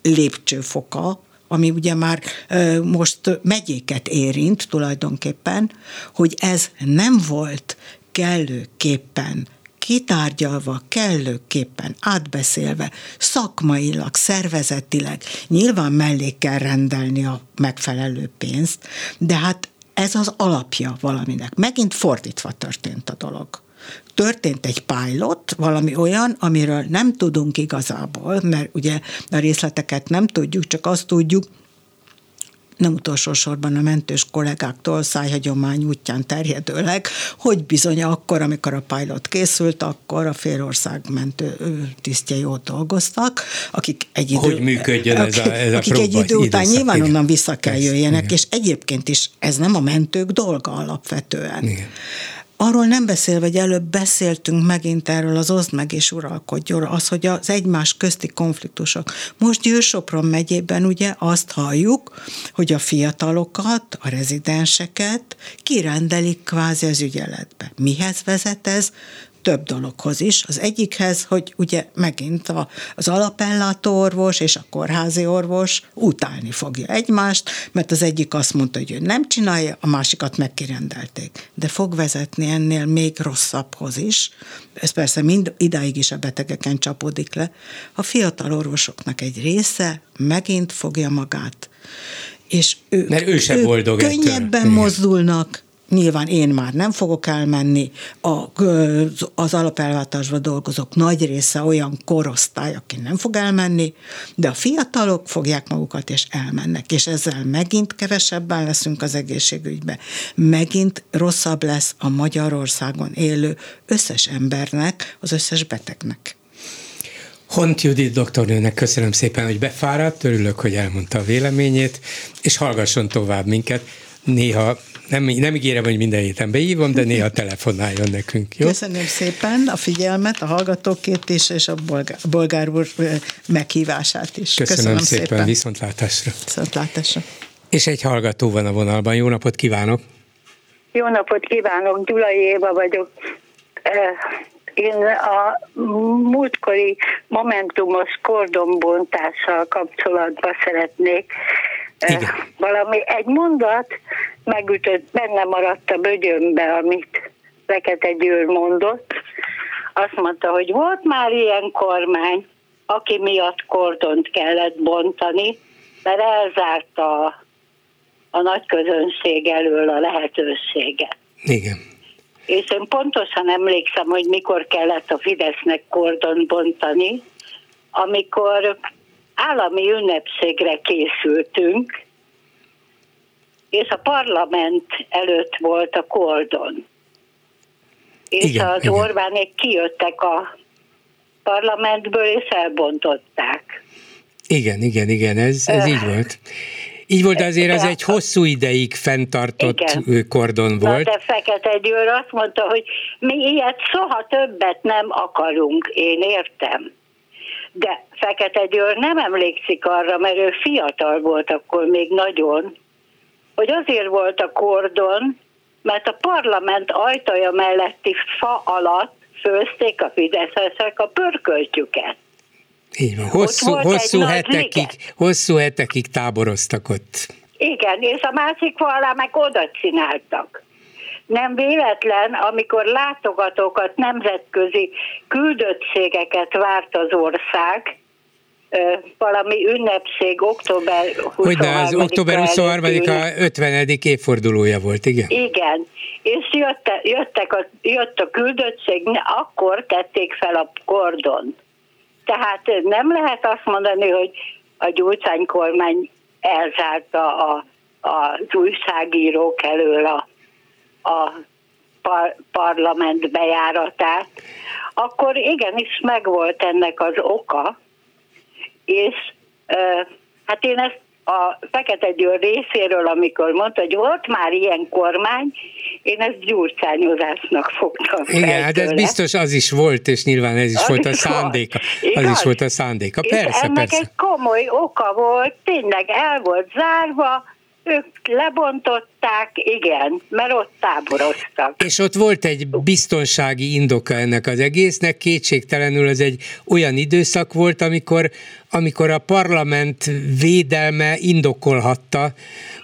lépcsőfoka, ami ugye már ö, most megyéket érint tulajdonképpen, hogy ez nem volt kellőképpen kitárgyalva, kellőképpen átbeszélve, szakmailag, szervezetileg, nyilván mellé kell rendelni a megfelelő pénzt, de hát ez az alapja valaminek. Megint fordítva történt a dolog. Történt egy pilot, valami olyan, amiről nem tudunk igazából, mert ugye a részleteket nem tudjuk, csak azt tudjuk, nem utolsó sorban a mentős kollégáktól szájhagyomány útján terjedőleg, hogy bizony akkor, amikor a pilot készült, akkor a félország mentő tisztjei ott dolgoztak, akik egy idő, hogy működjön akik, ez a, ez a akik egy idő után időszak, nyilván igen, onnan vissza kell ezt, jöjjenek, igen, és egyébként is ez nem a mentők dolga alapvetően. Igen. Arról nem beszélve, hogy előbb beszéltünk megint erről az oszd meg és uralkodj, az, hogy az egymás közti konfliktusok. Most Győr-Sopron megyében ugye azt halljuk, hogy a fiatalokat, a rezidenseket kirendelik kvázi az ügyeletbe. Mihez vezet ez? Több dologhoz is. Az egyikhez, hogy ugye megint a, az alapellátó orvos és a kórházi orvos utálni fogja egymást, mert az egyik azt mondta, hogy ő nem csinálja, a másikat megkirendelték. De fog vezetni ennél még rosszabbhoz is. Ez persze mind idáig is a betegeken csapódik le. A fiatal orvosoknak egy része megint fogja magát. És ők, mert ő sem boldog könnyebben mozdulnak. Nyilván én már nem fogok elmenni, a, az alapellátásban dolgozók nagy része olyan korosztály, aki nem fog elmenni, de a fiatalok fogják magukat és elmennek, és ezzel megint kevesebben leszünk az egészségügyben. Megint rosszabb lesz a Magyarországon élő összes embernek, az összes betegnek. Hont Judit doktornőnek köszönöm szépen, hogy befáradt, örülök, hogy elmondta a véleményét, és hallgasson tovább minket. Néha, nem, nem ígérem, hogy minden héten behívom, de néha telefonáljon nekünk. Jó? Köszönöm szépen a figyelmet, a hallgatókét is, és a bolgár, bolgár úr meghívását is. Köszönöm, Köszönöm szépen, szépen, viszontlátásra. Viszontlátásra. És egy hallgató van a vonalban. Jó napot kívánok! Jó napot kívánok! Gyulai Éva vagyok. Én a múltkori momentumos kordonbontással kapcsolatban szeretnék. Igen. Valami egy mondat megütött, benne maradt a bögyönbe, amit Fekete Győr mondott. Azt mondta, hogy volt már ilyen kormány, aki miatt kordont kellett bontani, mert elzárta a, a nagy közönség elől a lehetőséget. Igen. És én pontosan emlékszem, hogy mikor kellett a Fidesznek kordont bontani, amikor állami ünnepségre készültünk, és a parlament előtt volt a kordon. És igen, az igen. Orbánék kijöttek a parlamentből, és elbontották. Igen, igen, igen, ez, ez így volt. Így volt, azért az egy hosszú ideig fenntartott igen. kordon volt. Na, de Fekete Győr azt mondta, hogy mi ilyet soha többet nem akarunk, én értem. De Fekete Győr nem emlékszik arra, mert ő fiatal volt akkor még nagyon, hogy azért volt a kordon, mert a parlament ajtaja melletti fa alatt főzték a fideszesek a pörköltjüket. Így van, hosszú, hosszú, hetekig, hosszú hetekig táboroztak ott. Igen, és a másik falá meg oda csináltak. Nem véletlen, amikor látogatókat, nemzetközi küldöttségeket várt az ország, valami ünnepség október huszonharmadika. Hogy de az október huszonharmadika ötvenedik évfordulója volt, igen? Igen, és jött, jöttek a, jött a küldöttség, akkor tették fel a kordont. Tehát nem lehet azt mondani, hogy a Gyurcsány kormány elzárta a, az újságírók elől a, a par, parlament bejáratát. Akkor igenis megvolt ennek az oka, és e, hát én ezt a Fekete Győr részéről, amikor mondta, hogy volt már ilyen kormány, én ezt gyurcsányozásnak fogtam fel. Igen, hát ez biztos az is volt, és nyilván ez is az volt a szándéka. Igaz? Az is volt a szándéka, persze, ennek persze. Ennek egy komoly oka volt, tényleg el volt zárva, ők lebontották, igen, mert ott táboroztak. És ott volt egy biztonsági indoka ennek az egésznek, kétségtelenül ez egy olyan időszak volt, amikor, amikor a parlament védelme indokolhatta,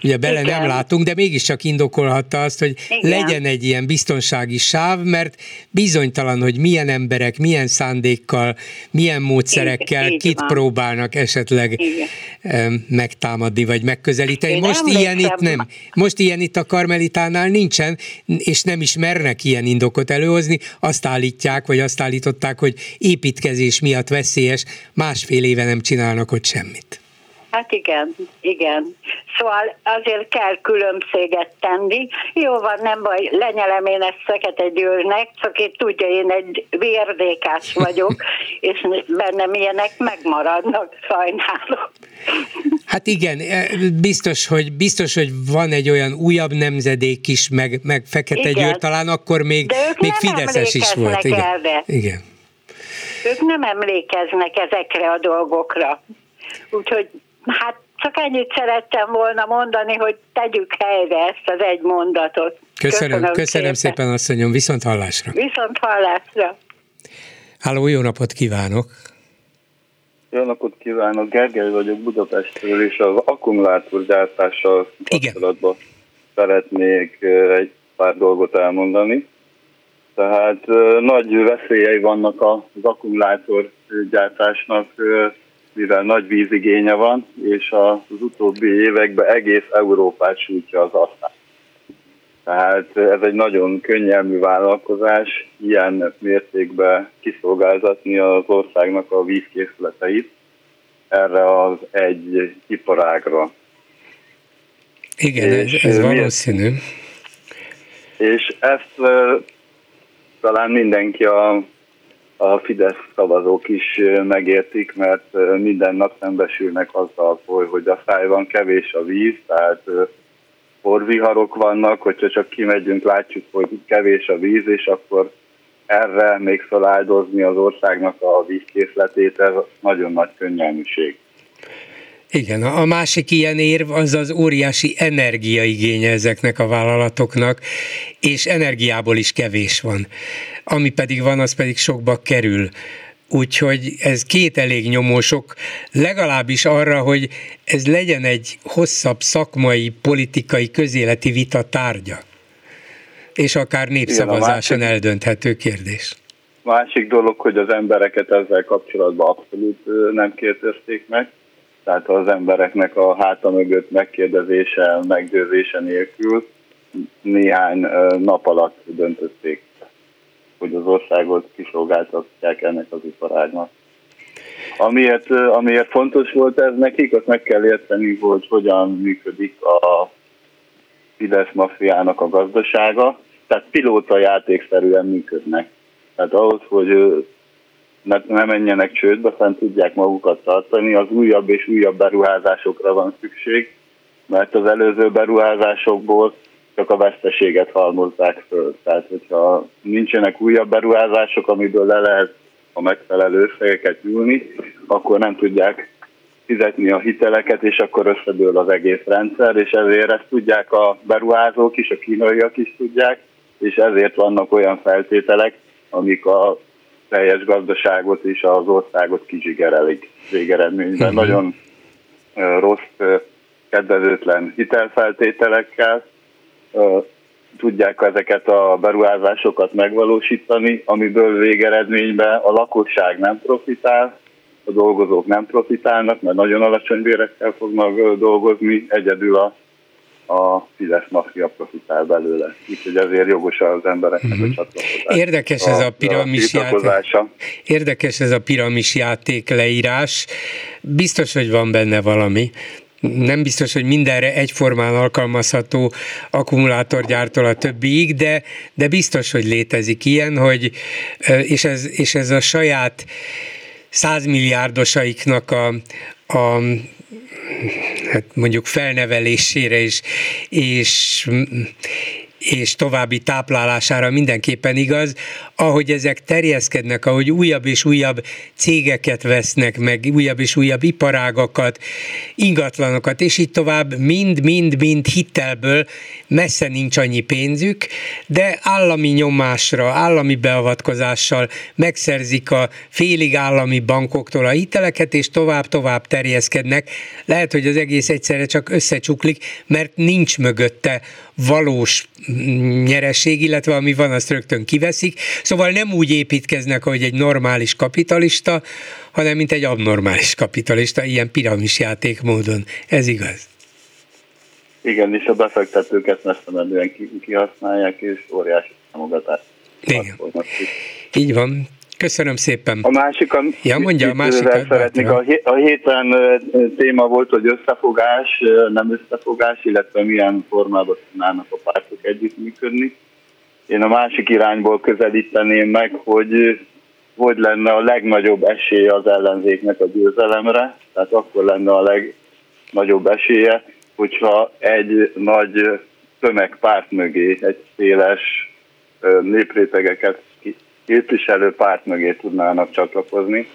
ugye bele igen. nem látunk, de mégiscsak indokolhatta azt, hogy igen. legyen egy ilyen biztonsági sáv, mert bizonytalan, hogy milyen emberek, milyen szándékkal, milyen módszerekkel, igen, kit van. Próbálnak esetleg igen. megtámadni, vagy megközelíteni. Én Most Ilyen itt nem. Most ilyen itt a Karmelitánál nincsen, és nem is mernek ilyen indokot előhozni. Azt állítják, vagy azt állították, hogy építkezés miatt veszélyes, másfél éve nem csinálnak ott semmit. Hát igen, igen. Szóval azért kell különbséget tenni. Jó van, nem baj, lenyelem én ezt Fekete Győrnek, csak én tudja, én egy vérdékás vagyok, és bennem ilyenek megmaradnak, sajnálom. Hát igen, biztos, hogy, biztos, hogy van egy olyan újabb nemzedék is, meg, meg Fekete igen. Győr talán akkor még, még fideszes is volt. Igen. igen. Ők nem emlékeznek ezekre a dolgokra. Úgyhogy hát csak ennyit szerettem volna mondani, hogy tegyük helyre ezt az egy mondatot. Köszönöm, köszönöm, köszönöm szépen, asszonyom, viszont hallásra. Viszont hallásra. Halló, jó napot kívánok! Jó napot kívánok, Gergely vagyok Budapestről, és az akkumulátorgyártással kapcsolatban szeretnék egy pár dolgot elmondani. Tehát nagy veszélyei vannak az akkumulátorgyártásnak, mivel nagy vízigénye van, és az utóbbi években egész Európát sújtja az asztán. Tehát ez egy nagyon könnyelmű vállalkozás, ilyen mértékben kiszolgáltatni az országnak a vízkészleteit erre az egy iparágra. Igen, és ez valószínű. És ezt uh, talán mindenki a... a Fidesz szavazók is megértik, mert minden nap szembesülnek azzal, hogy a szájban kevés a víz, tehát porviharok vannak, hogyha csak kimegyünk, látjuk, hogy kevés a víz, és akkor erre még feláldozni az országnak a vízkészletét, ez nagyon nagy könnyelműség. Igen, a másik ilyen érv az az óriási energiaigénye ezeknek a vállalatoknak, és energiából is kevés van. Ami pedig van, az pedig sokba kerül. Úgyhogy ez két elég nyomósok, legalábbis arra, hogy ez legyen egy hosszabb szakmai, politikai, közéleti vita tárgya. És akár népszavazáson Igen, másik, eldönthető kérdés. Másik dolog, hogy az embereket ezzel kapcsolatban abszolút nem kérdezték meg. Tehát az embereknek a háta mögött megkérdezése, meggyőzése nélkül néhány nap alatt döntötték, hogy az országot kiszolgáltatják ennek az iparágnak. Amiért, amiért fontos volt ez nekik, azt meg kell érteni, hogy hogyan működik a Fidesz mafiának a gazdasága, tehát pilótajátékszerűen működnek. Tehát ahhoz, hogy... mert nem menjenek csődbe, fent tudják magukat tartani, az újabb és újabb beruházásokra van szükség, mert az előző beruházásokból csak a veszteséget halmozzák föl. Tehát, hogyha nincsenek újabb beruházások, amiből le lehet a megfelelő összegeket nyúlni, akkor nem tudják fizetni a hiteleket, és akkor összedől az egész rendszer, és ezért ezt tudják a beruházók is, a kínaiak is tudják, és ezért vannak olyan feltételek, amik a teljes gazdaságot és az országot kizsigerelik végeredményben. Mm-hmm. Nagyon rossz, kedvezőtlen hitelfeltételekkel tudják ezeket a beruházásokat megvalósítani, amiből végeredményben a lakosság nem profitál, a dolgozók nem profitálnak, mert nagyon alacsony bérekkel fognak dolgozni, egyedül a, a Fidesz maffia profitál belőle. Úgyhogy ezért jogos az embereknek uh-huh. a csatlakozás. Érdekes ez a piramis játék. Érdekes ez a piramis játék leírás. Biztos, hogy van benne valami. Nem biztos, hogy mindenre egyformán alkalmazható akkumulátorgyártól a többiig, de, de biztos, hogy létezik ilyen, hogy, és, ez, és ez a saját százmilliárdosaiknak a, a hát mondjuk felnevelésére is, és, és további táplálására mindenképpen igaz, ahogy ezek terjeszkednek, ahogy újabb és újabb cégeket vesznek meg, újabb és újabb iparágakat, ingatlanokat, és így tovább, mind-mind-mind hitelből messze nincs annyi pénzük, de állami nyomásra, állami beavatkozással megszerzik a félig állami bankoktól a hiteleket, és tovább-tovább terjeszkednek. Lehet, hogy az egész egyszerre csak összecsuklik, mert nincs mögötte valós nyereség, illetve ami van, azt rögtön kiveszik. Szóval nem úgy építkeznek, ahogy egy normális kapitalista, hanem mint egy abnormális kapitalista, ilyen piramisjáték módon. Ez igaz? Igen, és a befektetőket messze menően kihasználják, és óriási támogatást. Igen. Így van. Köszönöm szépen. A másik, amit ja, szeretnék, a, hé- a héten téma volt, hogy összefogás, nem összefogás, illetve milyen formában tudnának a pártok együttműködni. Én a másik irányból közelíteném meg, hogy hogy lenne a legnagyobb esély az ellenzéknek a győzelemre, tehát akkor lenne a legnagyobb esélye, hogyha egy nagy tömegpárt mögé, egy széles néprétegeket képviselő párt mögé tudnának csatlakozni,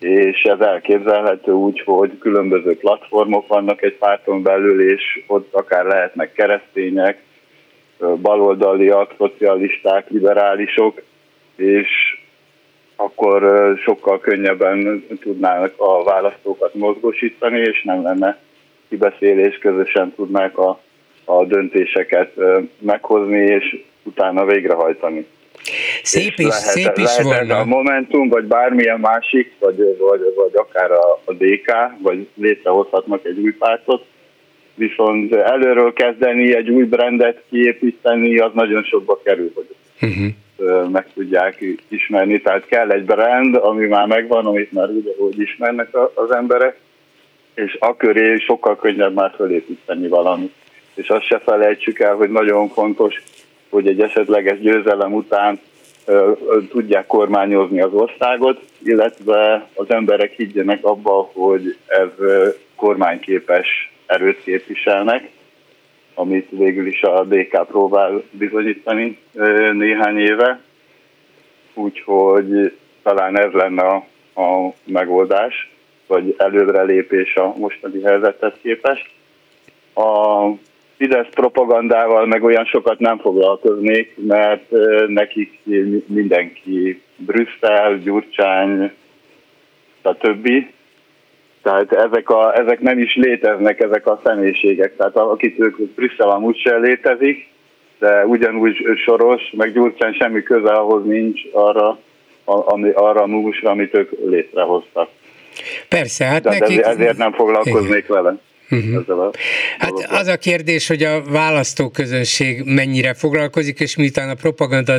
és ez elképzelhető úgy, hogy különböző platformok vannak egy párton belül, és ott akár lehetnek keresztények, baloldaliak, szocialisták, liberálisok, és akkor sokkal könnyebben tudnának a választókat mozgósítani, és nem lenne kibeszélés, közösen tudnák a, a döntéseket meghozni, és utána végrehajtani. Szép és, és lehet, szép is volna. A Momentum, vagy bármilyen másik, vagy, vagy, vagy akár a, a dé ká, vagy létrehozhatnak egy új pártot, viszont előről kezdeni, egy új brandet kiépíteni, az nagyon sokba kerül, hogy uh-huh. meg tudják ismerni. Tehát kell egy brand, ami már megvan, amit már úgy ismernek az emberek, és a köré sokkal könnyebb már felépíteni valamit. És azt se felejtsük el, hogy nagyon fontos, hogy egy esetleges győzelem után ö, ö, tudják kormányozni az országot, illetve az emberek higgyenek abba, hogy ez ö, kormányképes erőt képviselnek, amit végül is a dé ká próbál bizonyítani ö, néhány éve. Úgyhogy talán ez lenne a, a megoldás, vagy előrelépés a mostani helyzethez képest. A Fidesz propagandával meg olyan sokat nem foglalkoznék, mert nekik mindenki Brüsszel, Gyurcsány, a többi. Tehát ezek, a, ezek nem is léteznek, ezek a személyiségek. Tehát akit ők Brüsszel amúgy sem létezik, de ugyanúgy Soros, meg Gyurcsány semmi köze ahhoz nincs arra, ami, arra a múlusra, amit ők létrehoztak. Persze, hát tehát nekik... ezért nem foglalkoznék igen. vele. Uh-huh. Hát az a kérdés, hogy a választóközönség mennyire foglalkozik, és miután a propaganda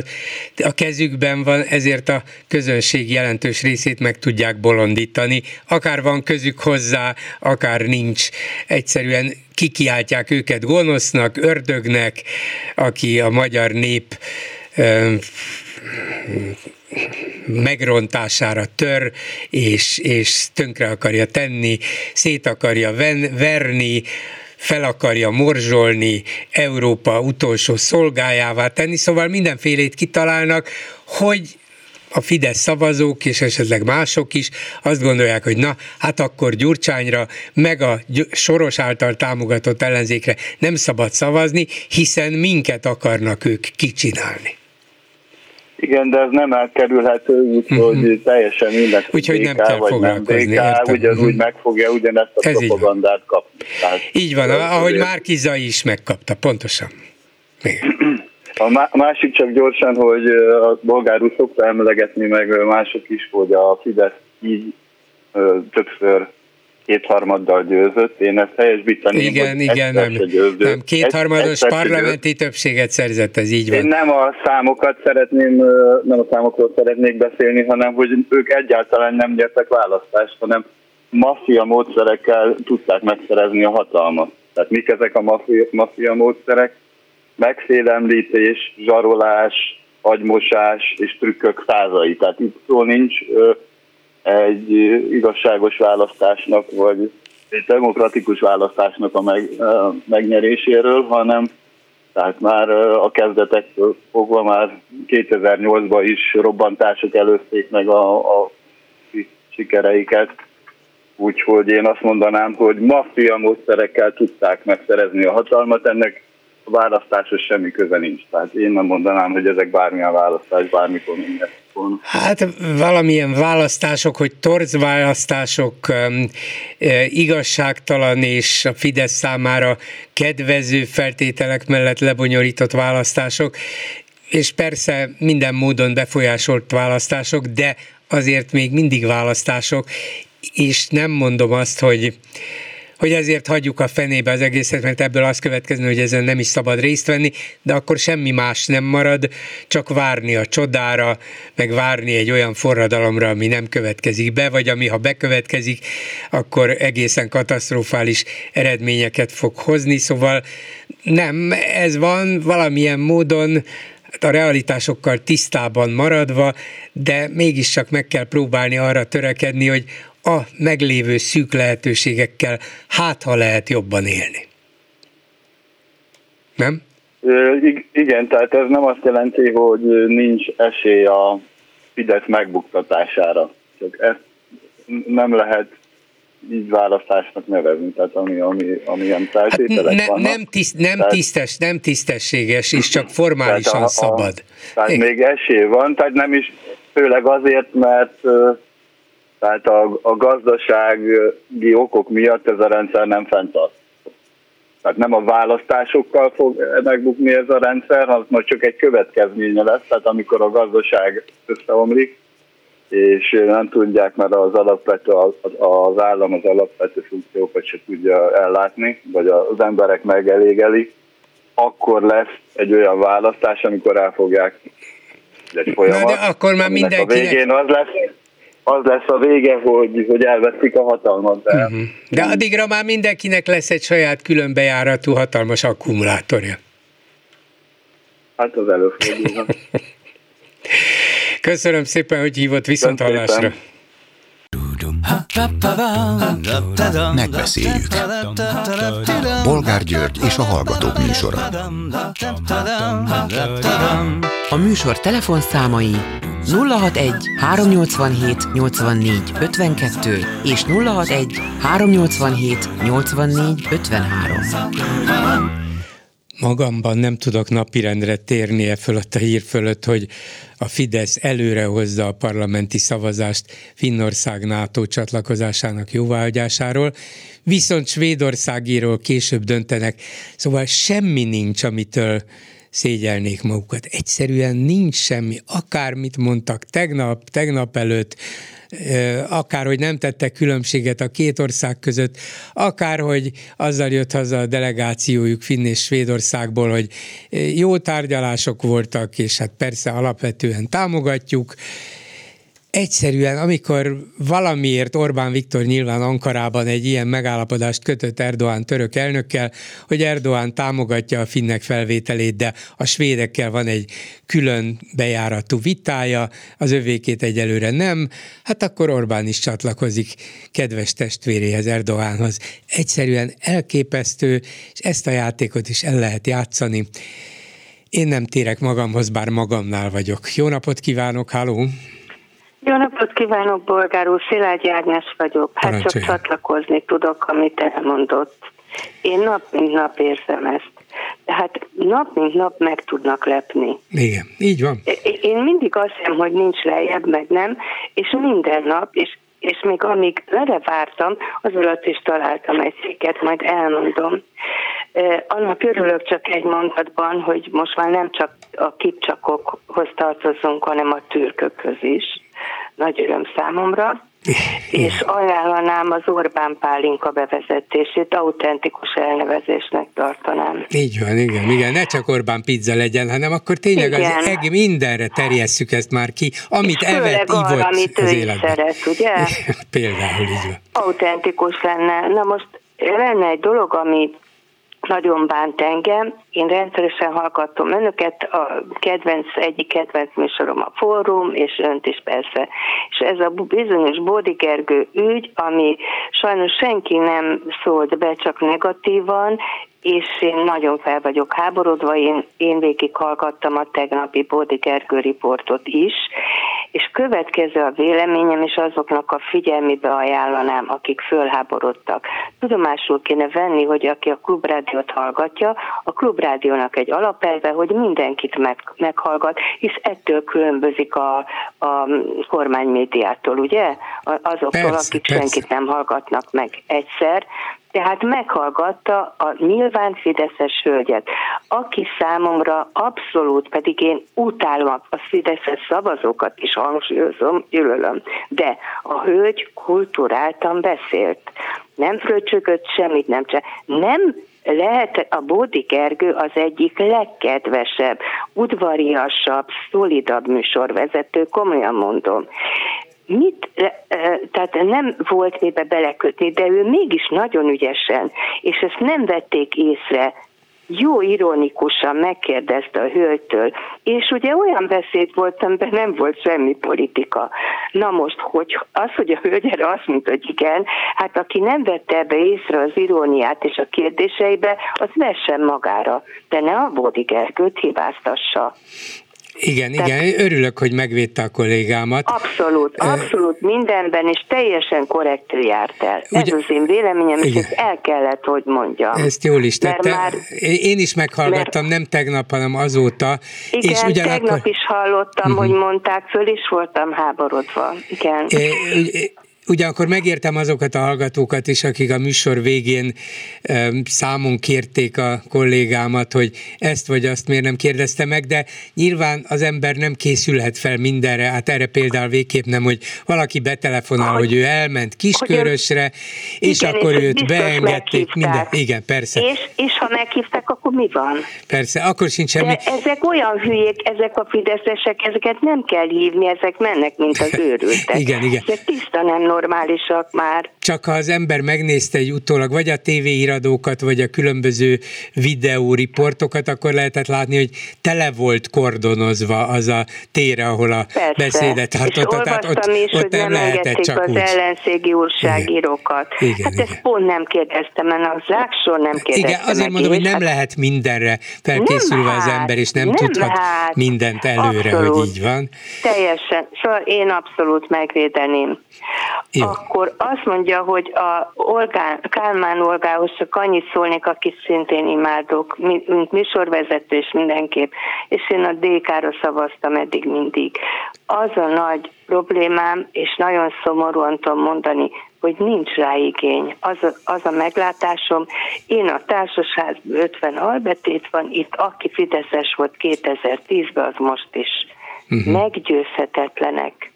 a kezükben van, ezért a közönség jelentős részét meg tudják bolondítani. Akár van közük hozzá, akár nincs. Egyszerűen kikiáltják őket gonosznak, ördögnek, aki a magyar nép megrontására tör, és, és tönkre akarja tenni, szét akarja ven, verni, fel akarja morzsolni, Európa utolsó szolgájává tenni, szóval mindenfélét kitalálnak, hogy a Fidesz szavazók és esetleg mások is azt gondolják, hogy na, hát akkor Gyurcsányra meg a Soros által támogatott ellenzékre nem szabad szavazni, hiszen minket akarnak ők kicsinálni. Igen, de ez nem elkerülhető, úgyhogy uh-huh. teljesen mindenki úgyhogy nem kell foglalkozni. dé ká, ugyanúgy uh-huh. meg fogja ugyanezt a ez propagandát kapni. Így van, Tehát, ahogy Márki-Zay is megkapta, pontosan. Igen. A másik csak gyorsan, hogy a Bolgár úr szokta emlegetni, meg mások is, hogy a Fidesz így többször kétharmaddal győzött. Én ezt helyesbítaném, igen, hogy igen, nem, nem kétharmados egy, parlamenti többséget szerzett, ez így van. Én nem a számokat szeretném, nem a számokról szeretnék beszélni, hanem hogy ők egyáltalán nem nyertek választást, hanem maffia módszerekkel tudták megszerezni a hatalmat. Tehát mik ezek a maffia módszerek? Megfélemlítés, zsarolás, agymosás és trükkök százai. Tehát itt szó nincs egy igazságos választásnak, vagy egy demokratikus választásnak a meg, megnyeréséről, hanem tehát már a kezdetektől fogva már kétezer-nyolcban is robbantások előzték meg a, a sikereiket. Úgyhogy én azt mondanám, hogy maffia módszerekkel tudták megszerezni a hatalmat, ennek a választáshoz semmi köze nincs. Tehát én nem mondanám, hogy ezek bármilyen választás, bármikor mindent. Hát valamilyen választások, hogy torz választások, igazságtalan és a Fidesz számára kedvező feltételek mellett lebonyolított választások, és persze minden módon befolyásolt választások, de azért még mindig választások, és nem mondom azt, hogy hogy ezért hagyjuk a fenébe az egészet, mert ebből az következne, hogy ezen nem is szabad részt venni, de akkor semmi más nem marad, csak várni a csodára, meg várni egy olyan forradalomra, ami nem következik be, vagy ami ha bekövetkezik, akkor egészen katasztrofális eredményeket fog hozni, szóval nem, ez van valamilyen módon, a realitásokkal tisztában maradva, de mégiscsak meg kell próbálni arra törekedni, hogy a meglévő szűk lehetőségekkel hát, ha lehet jobban élni. Nem? Igen, tehát ez nem azt jelenti, hogy nincs esély a Fidesz megbuktatására. Csak ezt nem lehet így választásnak nevezni, tehát ami, ami, amilyen feltételek hát ne, vannak. Nem, tiszt, nem, tehát, tisztes, nem tisztességes, és csak formálisan tehát a, szabad. A, tehát igen. Még esély van, tehát nem is, főleg azért, mert tehát a, a gazdasági okok miatt ez a rendszer nem fenntartható. Tehát nem a választásokkal fog megbukni ez a rendszer, hanem majd csak egy következménye lesz, tehát amikor a gazdaság összeomlik, és nem tudják, mert az alapvető, az állam az alapvető funkciókat se tudja ellátni, vagy az emberek megelégelik, akkor lesz egy olyan választás, amikor el fogják egy folyamat. Na de akkor már mindenkinek... A végén az lesz, az lesz a vége, hogy, hogy elveszik a hatalmat. De... Uh-huh. de addigra már mindenkinek lesz egy saját különbejáratú hatalmas akkumulátorja. Hát az előfordulnak. Köszönöm szépen, hogy hívott, viszont hallásra. Megbeszéljük. Bolgár György és a Hallgatók műsora. A műsor telefonszámai nulla hatvanegy, háromnyolcvanhét, nyolcvannégy, ötvenkettő és nulla hatvanegy, háromnyolcvanhét, nyolcvannégy, ötvenhárom. Magamban nem tudok napirendre térni e fölött a hír fölött, hogy a Fidesz előrehozza a parlamenti szavazást Finnország NATO csatlakozásának jóváhagyásáról, viszont Svédországéről később döntenek, szóval semmi nincs, amitől szégyelnék magukat. Egyszerűen nincs semmi, akármit mondtak tegnap, tegnap előtt, akárhogy nem tettek különbséget a két ország között, akárhogy azzal jött haza a delegációjuk Finn és Svédországból, hogy jó tárgyalások voltak, és hát persze alapvetően támogatjuk. Egyszerűen, amikor valamiért Orbán Viktor nyilván Ankarában egy ilyen megállapodást kötött Erdoğan török elnökkel, hogy Erdoğan támogatja a finnek felvételét, de a svédekkel van egy külön bejáratú vitája, az övékét egyelőre nem, hát akkor Orbán is csatlakozik kedves testvéréhez, Erdoğanhoz. Egyszerűen elképesztő, és ezt a játékot is el lehet játszani. Én nem térek magamhoz, bár magamnál vagyok. Jó napot kívánok, halló! Jó napot kívánok, Bolgár úr, Szilágyi Ágnes vagyok. Hát Parancsolja. Csak csatlakozni tudok, amit elmondott. Én nap mint nap érzem ezt. Tehát nap mint nap meg tudnak lepni. Igen, így van. Én mindig azt hiszem, hogy nincs lejjebb, meg nem, és minden nap, és, és még amíg erre vártam, az alatt is találtam egy cikket, majd elmondom. Annak örülök csak egy mondatban, hogy most már nem csak a kipcsakokhoz tartozunk, hanem a türkökhöz is. Nagy öröm számomra. És ajánlanám az Orbán Pálinka bevezetését, autentikus elnevezésnek tartanám. Így van, igen, igen. Ne csak Orbán pizza legyen, hanem akkor tényleg az egész mindenre terjesszük ezt már ki, amit evett, ivott amit az életben. Szeret, ugye? Például így van. Autentikus lenne. Na most lenne egy dolog, ami nagyon bánt engem. Én rendszeresen hallgattam önöket, a kedvenc, egyik kedvenc műsorom a Fórum, és önt is persze. És ez a bizonyos Bódi Gergő ügy, ami sajnos senki nem szólt be, csak negatívan, és én nagyon fel vagyok háborodva, én, én végig hallgattam a tegnapi Bódi Gergő riportot is, és következő a véleményem, és azoknak a figyelmébe ajánlanám, akik fölháborodtak. Tudomásul kéne venni, hogy aki a Klubrádiót hallgatja, a Klubrádiónak egy alapelve, hogy mindenkit meg, meghallgat, hisz ettől különbözik a, a kormánymédiától, ugye? Azoktól, persze, akik persze. Senkit nem hallgatnak meg egyszer. Tehát meghallgatta a nyilván fideszes hölgyet, aki számomra abszolút, pedig én utálom a fideszes szavazókat is, hangsúlyozom, gyűlölöm, de a hölgy kulturáltan beszélt. Nem fröcsögött, semmit nem csinál. Nem lehet, a Bódi Gergő az egyik legkedvesebb, udvariasabb, szolidabb műsorvezető, komolyan mondom. Mit, tehát nem volt mibe belekötni, de ő mégis nagyon ügyesen, és ezt nem vették észre, jó ironikusan megkérdezte a hölgytől, és ugye olyan beszéd volt, amiben nem volt semmi politika. Na most, hogy az, hogy a hölgy erre azt mondta, hogy igen, hát aki nem vette ebbe észre az iróniát és a kérdéseibe, az vessen magára, de ne a Bódi Gergőt hibáztassa. Igen, de igen, örülök, hogy megvédte a kollégámat. Abszolút, abszolút mindenben, és teljesen korrektül járt el. Ugyan, ez az én véleményem, igen. És ezt el kellett, hogy mondjam. Ezt jól is tette. Már, én is meghallgattam, mert, nem tegnap, hanem azóta. Igen, és ugyanakkor, tegnap is hallottam, uh-huh. hogy mondták, föl is voltam háborodva. Igen. É, ugye, Ugyanakkor megértem azokat a hallgatókat is, akik a műsor végén um, számon kérték a kollégámat, hogy ezt vagy azt miért nem kérdezte meg, de nyilván az ember nem készülhet fel mindenre, hát erre például végképp nem, hogy valaki betelefonál, hogy, hogy ő elment Kiskörösre, és igen, akkor és őt beengedték. Minden, igen, persze. És, és ha meghívták, akkor mi van? Persze, akkor sincs semmi. De ezek olyan hülyék, ezek a fideszesek, ezeket nem kell hívni, ezek mennek, mint az őrültek. Igen, igen. Ezek tiszta nem normálisak már. Csak ha az ember megnézte egy utólag, vagy a tévéiradókat, vagy a különböző videóriportokat, akkor lehetett látni, hogy tele volt kordonozva az a tére, ahol a persze. beszédet tartotta. Tehát ott, is, ott nem, nem lehetett csak az úgy. Ellenségi újságírókat. Igen. Igen, hát igen. Ezt pont nem kérdeztem, mert az Ráksor nem kérdeztem. Igen, azért mondom, hogy nem hát... lehet mindenre felkészülve nem az ember, és nem, nem tudhat hát. mindent előre, abszolút. Hogy így van. Teljesen. Szóval én abszolút megvédeném. Jó. Akkor azt mondja, hogy a Olgán, Kálmán Olgához csak annyit szólnék, akit szintén imádok, mint műsorvezető és mindenképp, és én a dé ká-ra szavaztam eddig mindig. Az a nagy problémám, és nagyon szomorúan tudom mondani, hogy nincs rá igény. Az a, az a meglátásom, én a társasházban ötven albetét van, itt aki fideszes volt kétezer-tízben, az most is. Uh-huh. Meggyőzhetetlenek.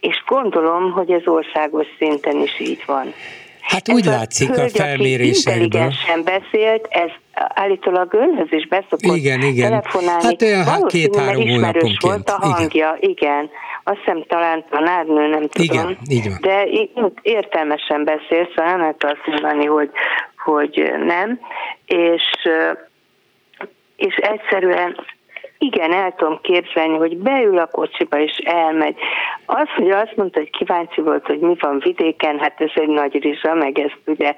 És gondolom, hogy ez országos szinten is így van. Hát ez úgy a látszik hölgy, a felmérésekből. Intelligensen beszélt, ez állítólag önhöz is beszokott igen, igen. telefonálni. Hát olyan két-három hónaponként. Volt a hangja, igen. igen. Azt hiszem talán tanárnő, nem tudom. Igen, de értelmesen beszélt, szóval nem lehet azt mondani, hogy, hogy nem. És, és egyszerűen igen, el tudom képzelni, hogy beül a kocsiba és elmegy. Az, hogy azt mondta, hogy kíváncsi volt, hogy mi van vidéken, hát ez egy nagy rizsa, meg ezt ugye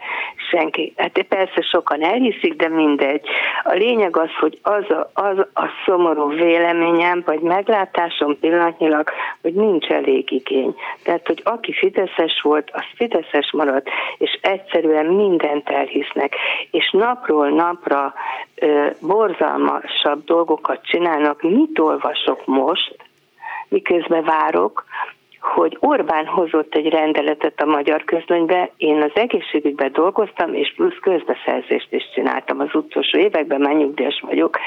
senki, hát persze sokan elhiszik, de mindegy. A lényeg az, hogy az a, az a szomorú véleményem, vagy meglátásom pillanatnyilag, hogy nincs elég igény. Tehát, hogy aki fideszes volt, az fideszes maradt, és egyszerűen mindent elhisznek. És napról napra ö, borzalmasabb dolgokat csinálnak. Mit olvasok most, miközben várok, hogy Orbán hozott egy rendeletet a magyar közlönybe, én az egészségügyben dolgoztam, és plusz közbeszerzést is csináltam az utolsó években, már nyugdíjas vagyok.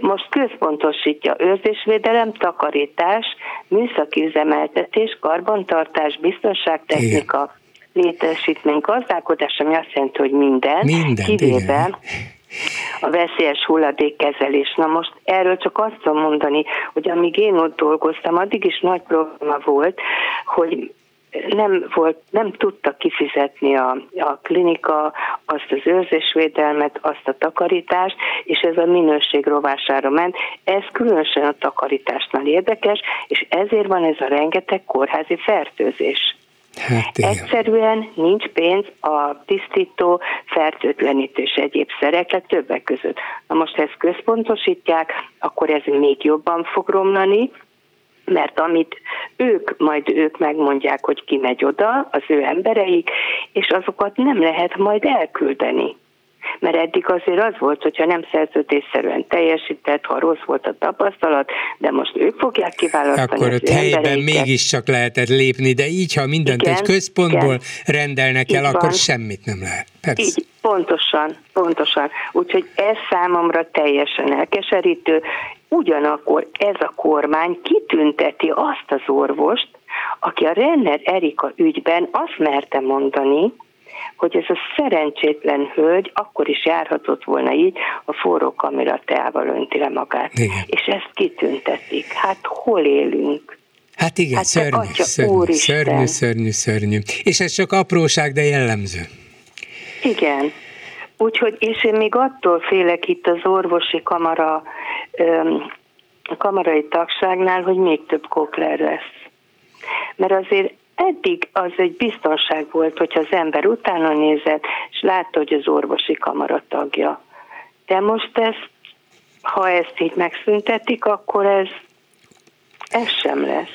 Most központosítja őrzésvédelem, takarítás, műszaki üzemeltetés, karbantartás, biztonságtechnika, létesítmény, gazdálkodás, ami azt jelenti, hogy minden, minden kivéve... Igen. A veszélyes hulladékkezelés. Na most erről csak azt tudom mondani, hogy amíg én ott dolgoztam, addig is nagy probléma volt, hogy nem volt, nem tudta kifizetni a, a klinika azt az őrzésvédelmet, azt a takarítást, és ez a minőség rovására ment. Ez különösen a takarításnál érdekes, és ezért van ez a rengeteg kórházi fertőzés. Hát egyszerűen nincs pénz a tisztító, fertőtlenítés egyéb szerekre többek között. Na most, ha ezt központosítják, akkor ez még jobban fog romlani, mert amit ők, majd ők megmondják, hogy ki megy oda, az ő embereik, és azokat nem lehet majd elküldeni. Mert eddig azért az volt, hogyha nem szerződésszerűen teljesített, ha rossz volt a tapasztalat, de most ők fogják kiválasztani. Akkor ott helyben mégiscsak lehetett lépni, de így, ha mindent igen, egy központból igen. rendelnek el, így akkor van. Semmit nem lehet. Persze. Így, pontosan, pontosan. Úgyhogy ez számomra teljesen elkeserítő. Ugyanakkor ez a kormány kitünteti azt az orvost, aki a Renner Erika ügyben azt merte mondani, hogy ez a szerencsétlen hölgy akkor is járhatott volna így, a forró kamilla teával önti le magát. Igen. És ezt kitüntetik. Hát hol élünk? Hát igen, hát szörnyű, atya, szörnyű, szörnyű, szörnyű, szörnyű. És ez csak apróság, de jellemző. Igen. Úgyhogy, és én még attól félek itt az orvosi kamara, öm, kamarai tagságnál, hogy még több kokler lesz. Mert azért eddig az egy biztonság volt, hogyha az ember utána nézett, és látta, hogy az orvosi kamara tagja. De most ezt, ha ezt így megszüntetik, akkor ez, ez sem lesz.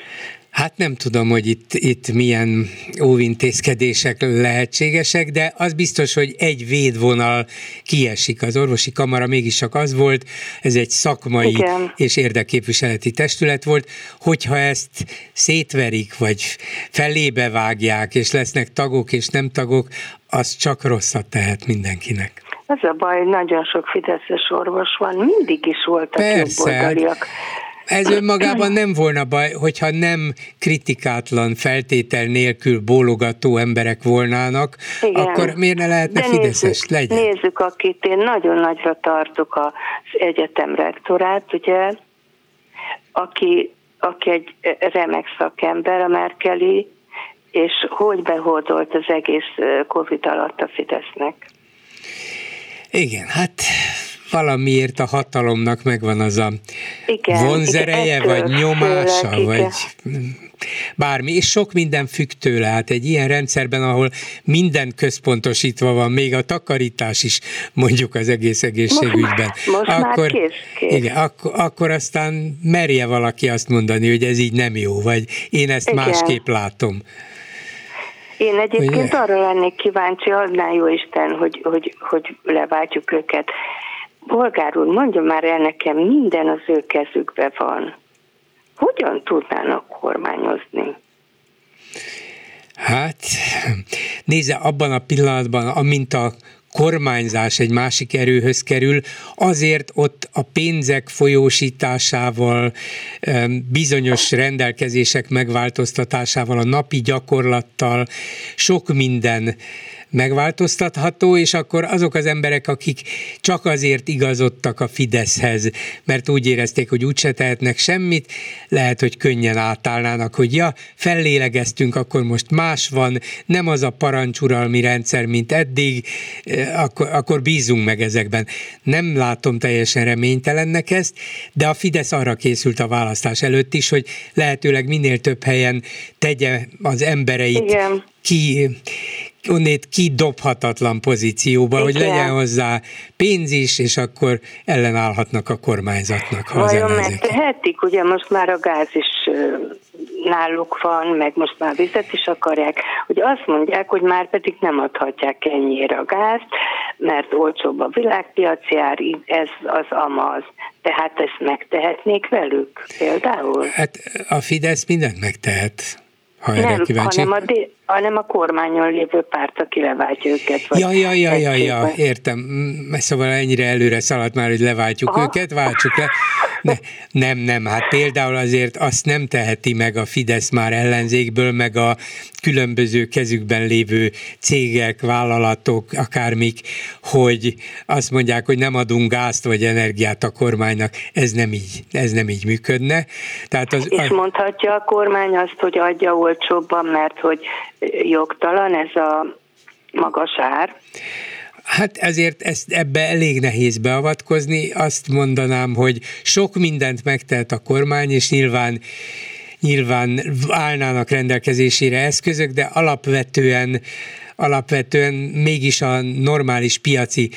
Hát nem tudom, hogy itt, itt milyen óvintézkedések lehetségesek, de az biztos, hogy egy védvonal kiesik. Az orvosi kamara mégiscsak az volt, ez egy szakmai igen. és érdekképviseleti testület volt, hogyha ezt szétverik, vagy felébe vágják, és lesznek tagok és nem tagok, az csak rosszat tehet mindenkinek. Ez a baj, hogy nagyon sok fideszes orvos van, mindig is voltak jobboldaliak. Ez önmagában nem volna baj, hogyha nem kritikátlan feltétel nélkül bólogató emberek volnának, igen. akkor miért ne lehetne de fideszes? Nézzük, nézzük, akit én nagyon nagyra tartok, az egyetem rektorát, ugye, aki, aki egy remek szakember, a Merkeli, és hogy behódolt az egész Covid alatt a Fidesznek. Igen, hát... valamiért a hatalomnak megvan az a igen, vonzereje, igen, vagy nyomása, főleg, vagy igen. bármi, és sok minden függ tőle. Hát egy ilyen rendszerben, ahol minden központosítva van, még a takarítás is mondjuk az egész egészségügyben. Most, most akkor, már kész, kész. Igen, akkor, akkor aztán merje valaki azt mondani, hogy ez így nem jó, vagy én ezt igen. másképp látom. Én egyébként ugye? Arra lennék kíváncsi, adná jó Isten, hogy, hogy, hogy leváltjuk őket. Bolgár úr, mondja már el nekem, minden az ő kezükben van. Hogyan tudnának kormányozni? Hát, nézze, abban a pillanatban, amint a kormányzás egy másik erőhöz kerül, azért ott a pénzek folyósításával, bizonyos rendelkezések megváltoztatásával, a napi gyakorlattal sok minden megváltoztatható, és akkor azok az emberek, akik csak azért igazodtak a Fideszhez, mert úgy érezték, hogy úgyse tehetnek semmit, lehet, hogy könnyen átállnának, hogy ja, fellélegeztünk, akkor most más van, nem az a parancsuralmi rendszer, mint eddig, akkor, akkor bízunk meg ezekben. Nem látom teljesen reménytelennek ezt, de a Fidesz arra készült a választás előtt is, hogy lehetőleg minél több helyen tegye az embereit igen. ki... onnét kidobhatatlan pozícióba, igen. hogy legyen hozzá pénz is, és akkor ellenállhatnak a kormányzatnak. Ha vajon megtehetik? Ugye most már a gáz is náluk van, meg most már vizet is akarják, hogy azt mondják, hogy már pedig nem adhatják ennyire a gázt, mert olcsóbb a világpiaci ár, ez az amaz. Tehát ezt megtehetnék velük például? Hát a Fidesz mindent megtehet. Ha nem, hanem a, dé- hanem a kormányon lévő párt, aki leváltja őket. Vagy ja, ja, ja, ja, ja, értem. Szóval ennyire előre szaladt már, hogy leváltjuk Aha. őket, váltsuk le. Ne, nem, nem, hát például azért azt nem teheti meg a Fidesz már ellenzékből, meg a különböző kezükben lévő cégek, vállalatok, akármik, hogy azt mondják, hogy nem adunk gázt vagy energiát a kormánynak. Ez nem így, ez nem így működne. Tehát az, és mondhatja a kormány azt, hogy adja olcsóbban, mert hogy jogtalan ez a magas ár. Hát ezért ezt, ebbe elég nehéz beavatkozni. Azt mondanám, hogy sok mindent megtehet a kormány, és nyilván, nyilván állnának rendelkezésére eszközök, de alapvetően, alapvetően mégis a normális piaci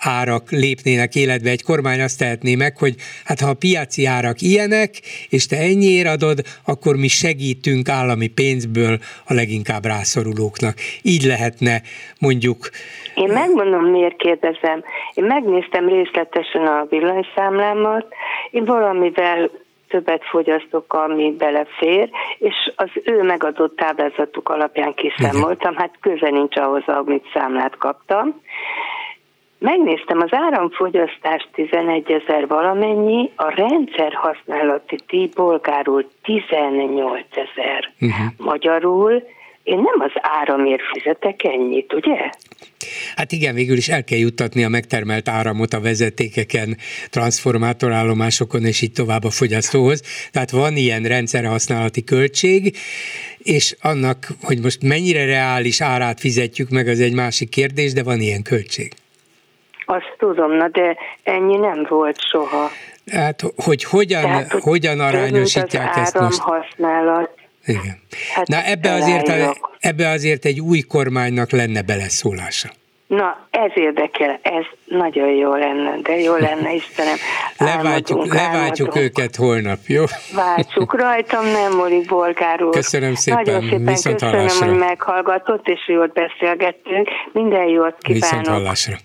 árak lépnének életbe. Egy kormány azt tehetné meg, hogy hát ha a piaci árak ilyenek, és te ennyiért adod, akkor mi segítünk állami pénzből a leginkább rászorulóknak. Így lehetne mondjuk... Én megmondom, miért kérdezem. Én megnéztem részletesen a villanyszámlámat, én valamivel többet fogyasztok, ami belefér, és az ő megadott táblázatuk alapján kiszámoltam, hát köze nincs ahhoz, amit számlát kaptam. Megnéztem, az áramfogyasztás tizenegy ezer valamennyi, a rendszer használati díj bolgárul tizennyolc ezer. Uh-huh. Magyarul én nem az áramért fizetek ennyit, ugye? Hát igen, végül is el kell juttatni a megtermelt áramot a vezetékeken, transformátorállomásokon és így tovább a fogyasztóhoz. Tehát van ilyen rendszerhasználati költség, és annak, hogy most mennyire reális árát fizetjük meg, az egy másik kérdés, de van ilyen költség. Azt tudom, na de ennyi nem volt soha. Hát, hogy hogyan, Tehát, hogy hogyan arányosítják ezt most? Használat. Igen. Hát na, ebbe azért, ebbe azért egy új kormánynak lenne beleszólása. Na, ez érdekel, ez nagyon jó lenne, de jó lenne, Istenem. Leváltjuk, leváltjuk őket holnap, jó? Váltsuk rajtam, nem, Mori Bolgár úr. Köszönöm szépen, nagyon szépen viszont köszönöm, hallásra. Hogy meghallgatott, és jót beszélgettünk. Minden jót kívánok. Viszont hallásra.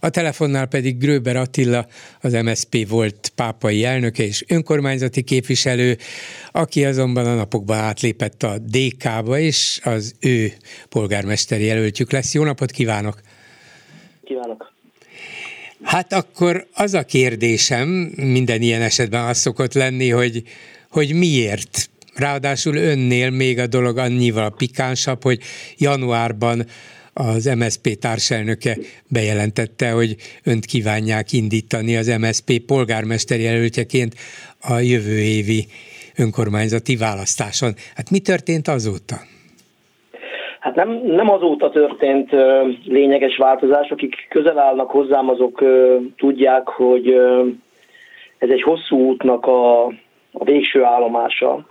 A telefonnál pedig Gröber Attila, az em es zé pé volt pápai elnöke és önkormányzati képviselő, aki azonban a napokban átlépett a dé ká-ba, és az ő polgármesteri jelöltjük lesz. Jó napot kívánok! Kívánok! Hát akkor az a kérdésem, minden ilyen esetben az szokott lenni, hogy, hogy miért? Ráadásul önnél még a dolog annyival pikánsabb, hogy januárban az em es zé pé társelnöke bejelentette, hogy önt kívánják indítani az em es zé pé polgármester jelöltjeként a jövő évi önkormányzati választáson. Hát mi történt azóta? Hát nem, nem azóta történt ö, lényeges változás. Akik közel állnak hozzám, azok ö, tudják, hogy ö, ez egy hosszú útnak a, a végső állomása.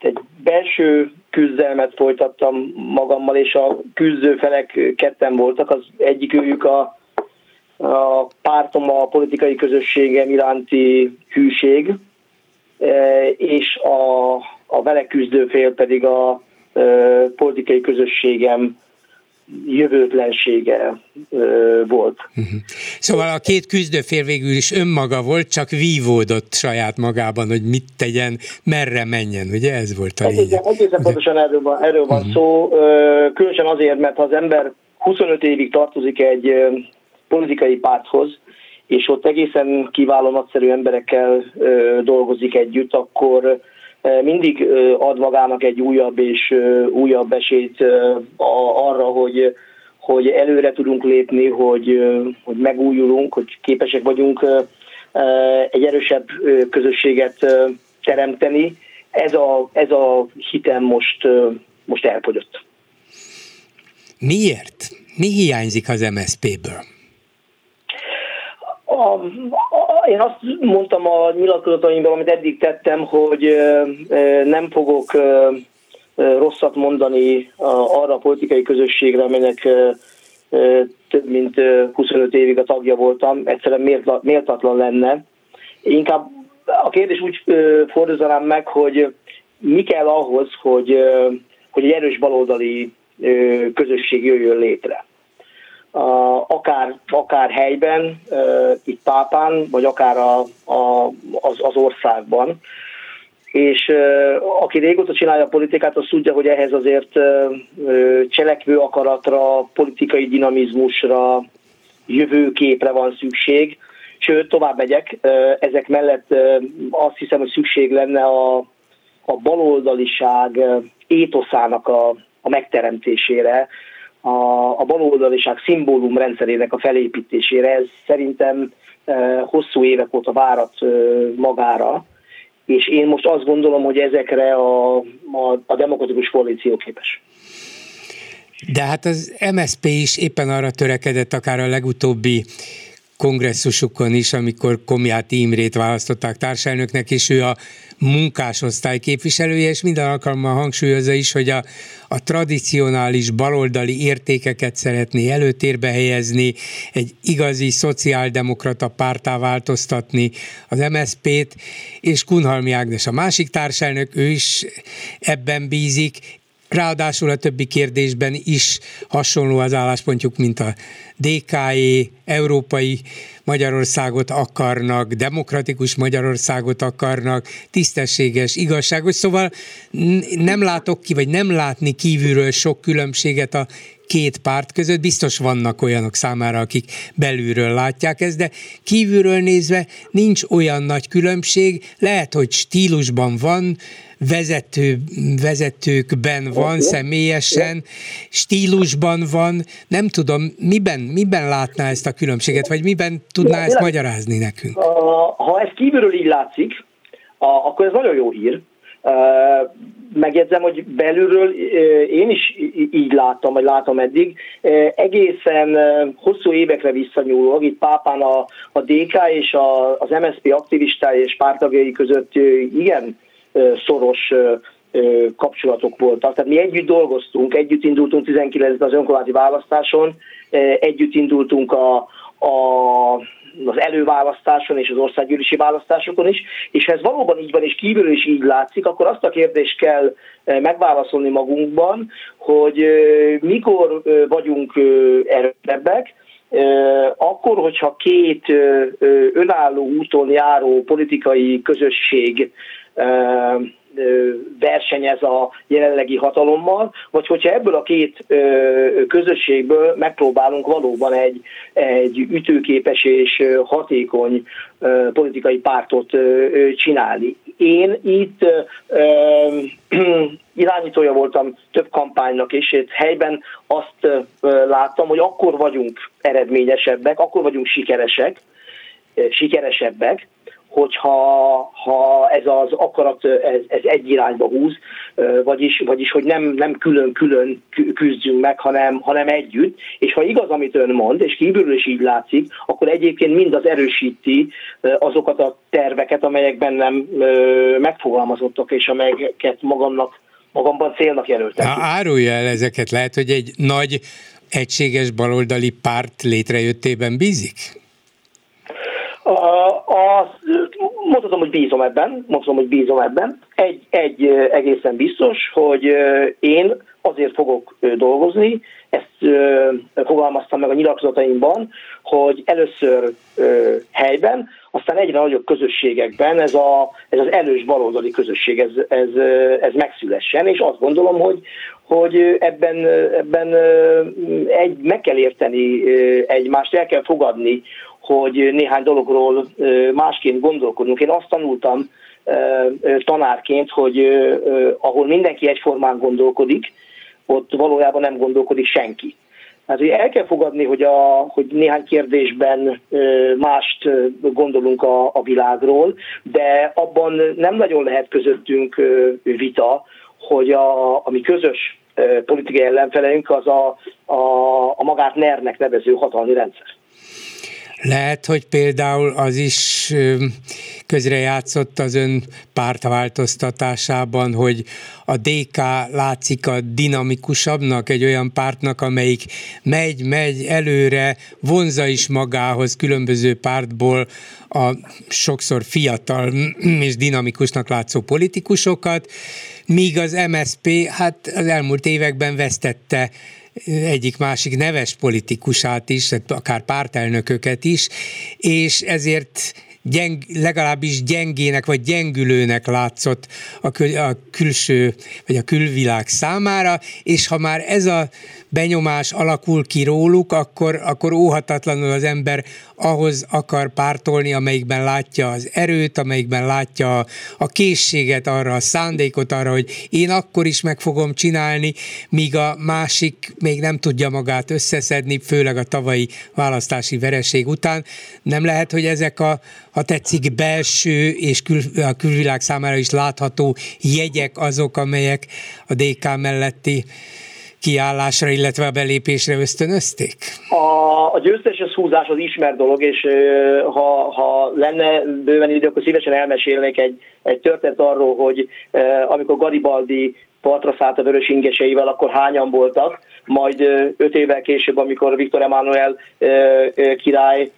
Egy belső küzdelmet folytattam magammal, és a küzdőfelek ketten voltak. Az egyik őjük a, a pártom, a politikai közösségem iránti hűség, és a, a vele küzdőfél pedig a, a politikai közösségem jövőtlensége volt. Szóval a két küzdőfél végül is önmaga volt, csak vívódott saját magában, hogy mit tegyen, merre menjen, ugye ez volt a lényeg. Egészen pontosan erről van, erről van uh-huh. szó, különösen azért, mert ha az ember huszonöt évig tartozik egy politikai párthoz, és ott egészen kiváló, nagyszerű emberekkel dolgozik együtt, akkor mindig ad magának egy újabb és újabb esélyt arra, hogy, hogy előre tudunk lépni, hogy, hogy megújulunk, hogy képesek vagyunk egy erősebb közösséget teremteni. Ez a, ez a hitem most, most elfogyott. Miért? Mi hiányzik az em es zé pé-ből? A, a, én azt mondtam a nyilatkozataimban, amit eddig tettem, hogy nem fogok rosszat mondani arra a politikai közösségre, aminek több mint huszonöt évig a tagja voltam. Egyszerűen méltatlan lenne. Inkább a kérdés úgy fordítanám meg, hogy mi kell ahhoz, hogy, hogy egy erős baloldali közösség jöjjön létre. Akár, akár helyben, itt Pápán, vagy akár a, a, az, az országban. És aki régóta csinálja a politikát, az tudja, hogy ehhez azért cselekvő akaratra, politikai dinamizmusra, jövőképre van szükség. Sőt, tovább megyek, ezek mellett azt hiszem, hogy szükség lenne a, a baloldaliság étoszának a, a megteremtésére, a, a baloldaliság szimbólumrendszerének a felépítésére. Ez szerintem hosszú évek óta várat magára, és én most azt gondolom, hogy ezekre a, a, a demokratikus koalíció képes. De hát az em es zé pé is éppen arra törekedett, akár a legutóbbi kongresszusukon is, amikor Komjáti Imrét választották társelnöknek, és ő a munkásosztály képviselője, és minden alkalommal hangsúlyozza is, hogy a, a tradicionális baloldali értékeket szeretné előtérbe helyezni, egy igazi szociáldemokrata pártá változtatni az em es zé pét, és Kunhalmi Ágnes a másik társelnök, ő is ebben bízik, ráadásul a többi kérdésben is hasonló az álláspontjuk, mint a dé ká é, európai Magyarországot akarnak, demokratikus Magyarországot akarnak, tisztességes, igazságos, szóval nem látok ki, vagy nem látni kívülről sok különbséget a két párt között, biztos vannak olyanok számára, akik belülről látják ezt, de kívülről nézve nincs olyan nagy különbség, lehet, hogy stílusban van, vezető, vezetőkben van, személyesen, stílusban van, nem tudom, miben, miben látná ezt a különbséget, vagy miben tudná ezt magyarázni nekünk? Ha ez kívülről így látszik, akkor ez nagyon jó hír. Megjegyzem, hogy belülről én is így láttam, vagy látom eddig, egészen hosszú évekre visszanyúlóan, itt Pápán a, a dé ká és a, az em es zé pé aktivistái és párttagjai között igen szoros kapcsolatok voltak. Tehát mi együtt dolgoztunk, együtt indultunk tizenkilencben az önkormányzati választáson, együtt indultunk a, a az előválasztáson és az országgyűlési választásokon is, és ha ez valóban így van, és kívülről is így látszik, akkor azt a kérdést kell megválaszolni magunkban, hogy mikor vagyunk erősebbek, akkor, hogyha két önálló úton járó politikai közösség versenyez a jelenlegi hatalommal, vagy hogyha ebből a két közösségből megpróbálunk valóban egy, egy ütőképes és hatékony politikai pártot csinálni. Én itt irányítója voltam több kampánynak, és itt helyben azt láttam, hogy akkor vagyunk eredményesebbek, akkor vagyunk sikeresek, sikeresebbek, hogyha ha ez az akarat ez, ez egy irányba húz, vagyis, vagyis hogy nem, nem külön-külön küzdjünk meg, hanem, hanem együtt, és ha igaz, amit ön mond, és kívülről is így látszik, akkor egyébként mindaz erősíti azokat a terveket, amelyek bennem megfogalmazottak, és amelyeket magamnak, magamban célnak jelöltem. Árulja el ezeket, lehet, hogy egy nagy, egységes baloldali párt létrejöttében bízik? A, a, mondhatom, hogy bízom ebben, mondhatom, hogy bízom ebben. Egy, egy egészen biztos, hogy én azért fogok dolgozni, ezt fogalmaztam meg a nyilatkozataimban, hogy először helyben, aztán egyre nagyobb közösségekben ez, a, ez az erős baloldali közösség, ez, ez, ez megszülessen, és azt gondolom, hogy, hogy ebben, ebben egy, meg kell érteni egymást, el kell fogadni, hogy néhány dologról másként gondolkodunk. Én azt tanultam tanárként, hogy ahol mindenki egyformán gondolkodik, ott valójában nem gondolkodik senki. Hát ugye el kell fogadni, hogy, a, hogy néhány kérdésben mást gondolunk a, a világról, de abban nem nagyon lehet közöttünk vita, hogy a, ami közös politikai ellenfelünk, az a, a, a magát nernek nevező hatalmi rendszer. Lehet, hogy például az is közrejátszott az ön pártváltoztatásában, hogy a dé ká látszik a dinamikusabbnak, egy olyan pártnak, amelyik megy, megy előre, vonza is magához különböző pártból a sokszor fiatal és dinamikusnak látszó politikusokat, míg az em es zé pé hát az elmúlt években vesztette egyik-másik neves politikusát is, akár pártelnököket is, és ezért gyeng, legalábbis gyengének vagy gyengülőnek látszott a, kül, a külső vagy a külvilág számára, és ha már ez a benyomás alakul ki róluk, akkor, akkor óhatatlanul az ember ahhoz akar pártolni, amelyikben látja az erőt, amelyikben látja a, a készséget arra, a szándékot arra, hogy én akkor is meg fogom csinálni, míg a másik még nem tudja magát összeszedni, főleg a tavalyi választási vereség után. Nem lehet, hogy ezek a, ha tetszik, belső és kül, a külvilág számára is látható jegyek azok, amelyek a dé ká melletti kiállásra, illetve a belépésre ösztönözték? A, a győzteshez húzás az ismert dolog, és ha, ha lenne bőven idő, akkor szívesen elmesélnék egy, egy történet arról, hogy amikor Garibaldi partra szállt a vörös ingeseivel, akkor hányan voltak, majd öt évvel később, amikor Viktor Emánuel király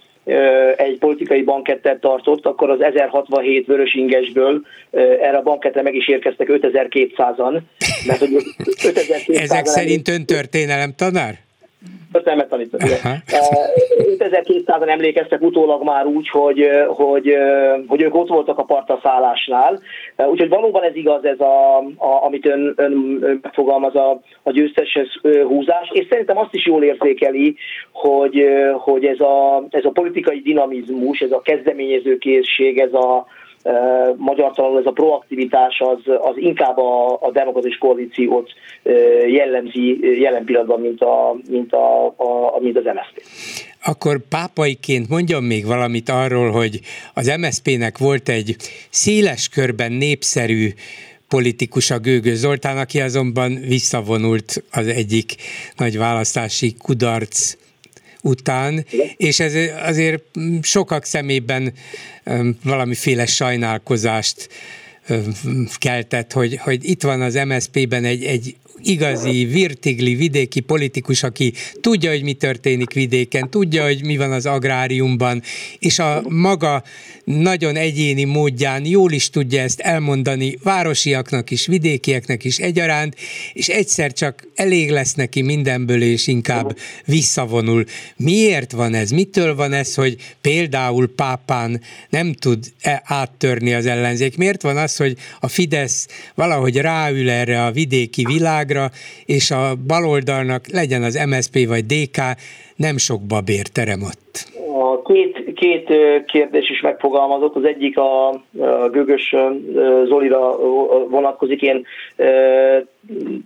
egy politikai bankettet tartott, akkor az ezerhatvanhét vörös ingesből erre a bankettre meg is érkeztek ötezer-kétszázan. Mert, hogy ötezer-kétszázan ezek szerint öntörténelem tanár? Történelmet tanított. ötezer-kétszázan emlékeztek utólag már úgy, hogy, hogy, hogy ők ott voltak a partraszállásnál. Úgyhogy valóban ez igaz, ez a, a, amit ön, ön megfogalmaz a, a győzteshez húzás, és szerintem azt is jól érzékeli, hogy, hogy ez, a, ez a politikai dinamizmus, ez a kezdeményezőkészség, ez a magyar talán ez a proaktivitás az, az inkább a, a Demokratikus Koalíciót jellemzi jelen pillanatban, mint, a, mint, a, a, mint az em es zé pé. Akkor pápaiként mondjam még valamit arról, hogy az em es zé pének volt egy széles körben népszerű politikus, a Gőgő Zoltán, aki azonban visszavonult az egyik nagy választási kudarc után, és ez azért sokak szemében valamiféle sajnálkozást keltett, hogy, hogy itt van az em es zé pében egy, egy igazi, virtigli vidéki politikus, aki tudja, hogy mi történik vidéken, tudja, hogy mi van az agráriumban, és a maga nagyon egyéni módján jól is tudja ezt elmondani városiaknak is, vidékieknek is egyaránt, és egyszer csak elég lesz neki mindenből, és inkább visszavonul. Miért van ez? Mitől van ez, hogy például Pápán nem tud áttörni az ellenzék? Miért van az, hogy a Fidesz valahogy ráül erre a vidéki világ, és a baloldalnak, legyen az em es zé pé vagy dé ká, nem sok babér terem ott? A két, két kérdés is megfogalmazott. Az egyik a, a Gőgös Zolira vonatkozik. Én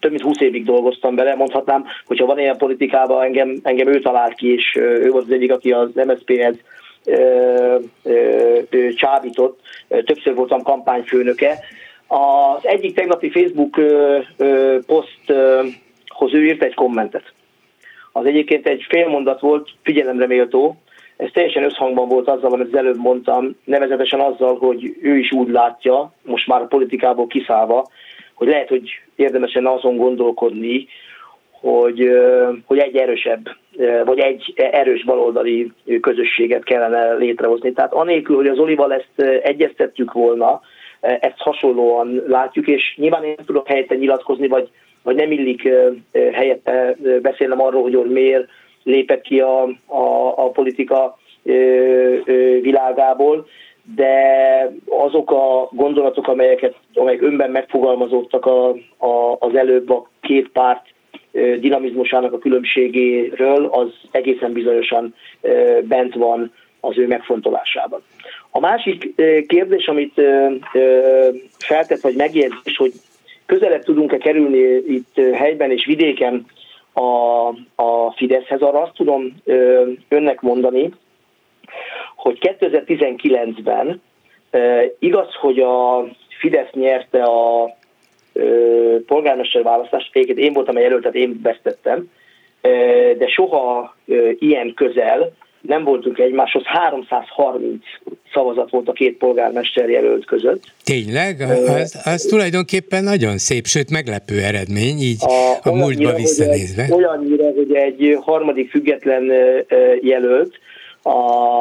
több mint húsz évig dolgoztam vele, mondhatnám, hogyha van ilyen politikában, engem, engem ő talált ki, és ő volt az egyik, aki az em es zé péhez csábított. Többször voltam kampányfőnöke. Az egyik tegnapi Facebook poszthoz ő írt egy kommentet. Az egyébként egy félmondat volt, figyelemre méltó. Ez teljesen összhangban volt azzal, amit az előbb mondtam, nevezetesen azzal, hogy ő is úgy látja, most már a politikából kiszállva, hogy lehet, hogy érdemesen azon gondolkodni, hogy, hogy egy erősebb, vagy egy erős baloldali közösséget kellene létrehozni. Tehát anélkül, hogy az Olival ezt egyeztettük volna, ezt hasonlóan látjuk, és nyilván én nem tudok helyette nyilatkozni, vagy, vagy nem illik helyette beszélnem arról, hogy miért lépett ki a, a, a politika világából, de azok a gondolatok, amelyeket, amelyek önben megfogalmazódtak a, a, az előbb a két párt dinamizmusának a különbségéről, az egészen bizonyosan bent van az ő megfontolásában. A másik kérdés, amit feltett, vagy megjegyzés, hogy közelebb tudunk-e kerülni itt helyben és vidéken a, a Fideszhez, arra azt tudom önnek mondani, hogy kétezer-tizenkilencben igaz, hogy a Fidesz nyerte a polgármester választást, én voltam a jelölt, tehát én vesztettem, de soha ilyen közel nem voltunk egymáshoz, háromszázharminc szavazat volt a két polgármester jelölt között. Tényleg? Az, az tulajdonképpen nagyon szép, sőt meglepő eredmény, így a, a múltba visszanézve. Egy, olyannyira, hogy egy harmadik független jelölt a,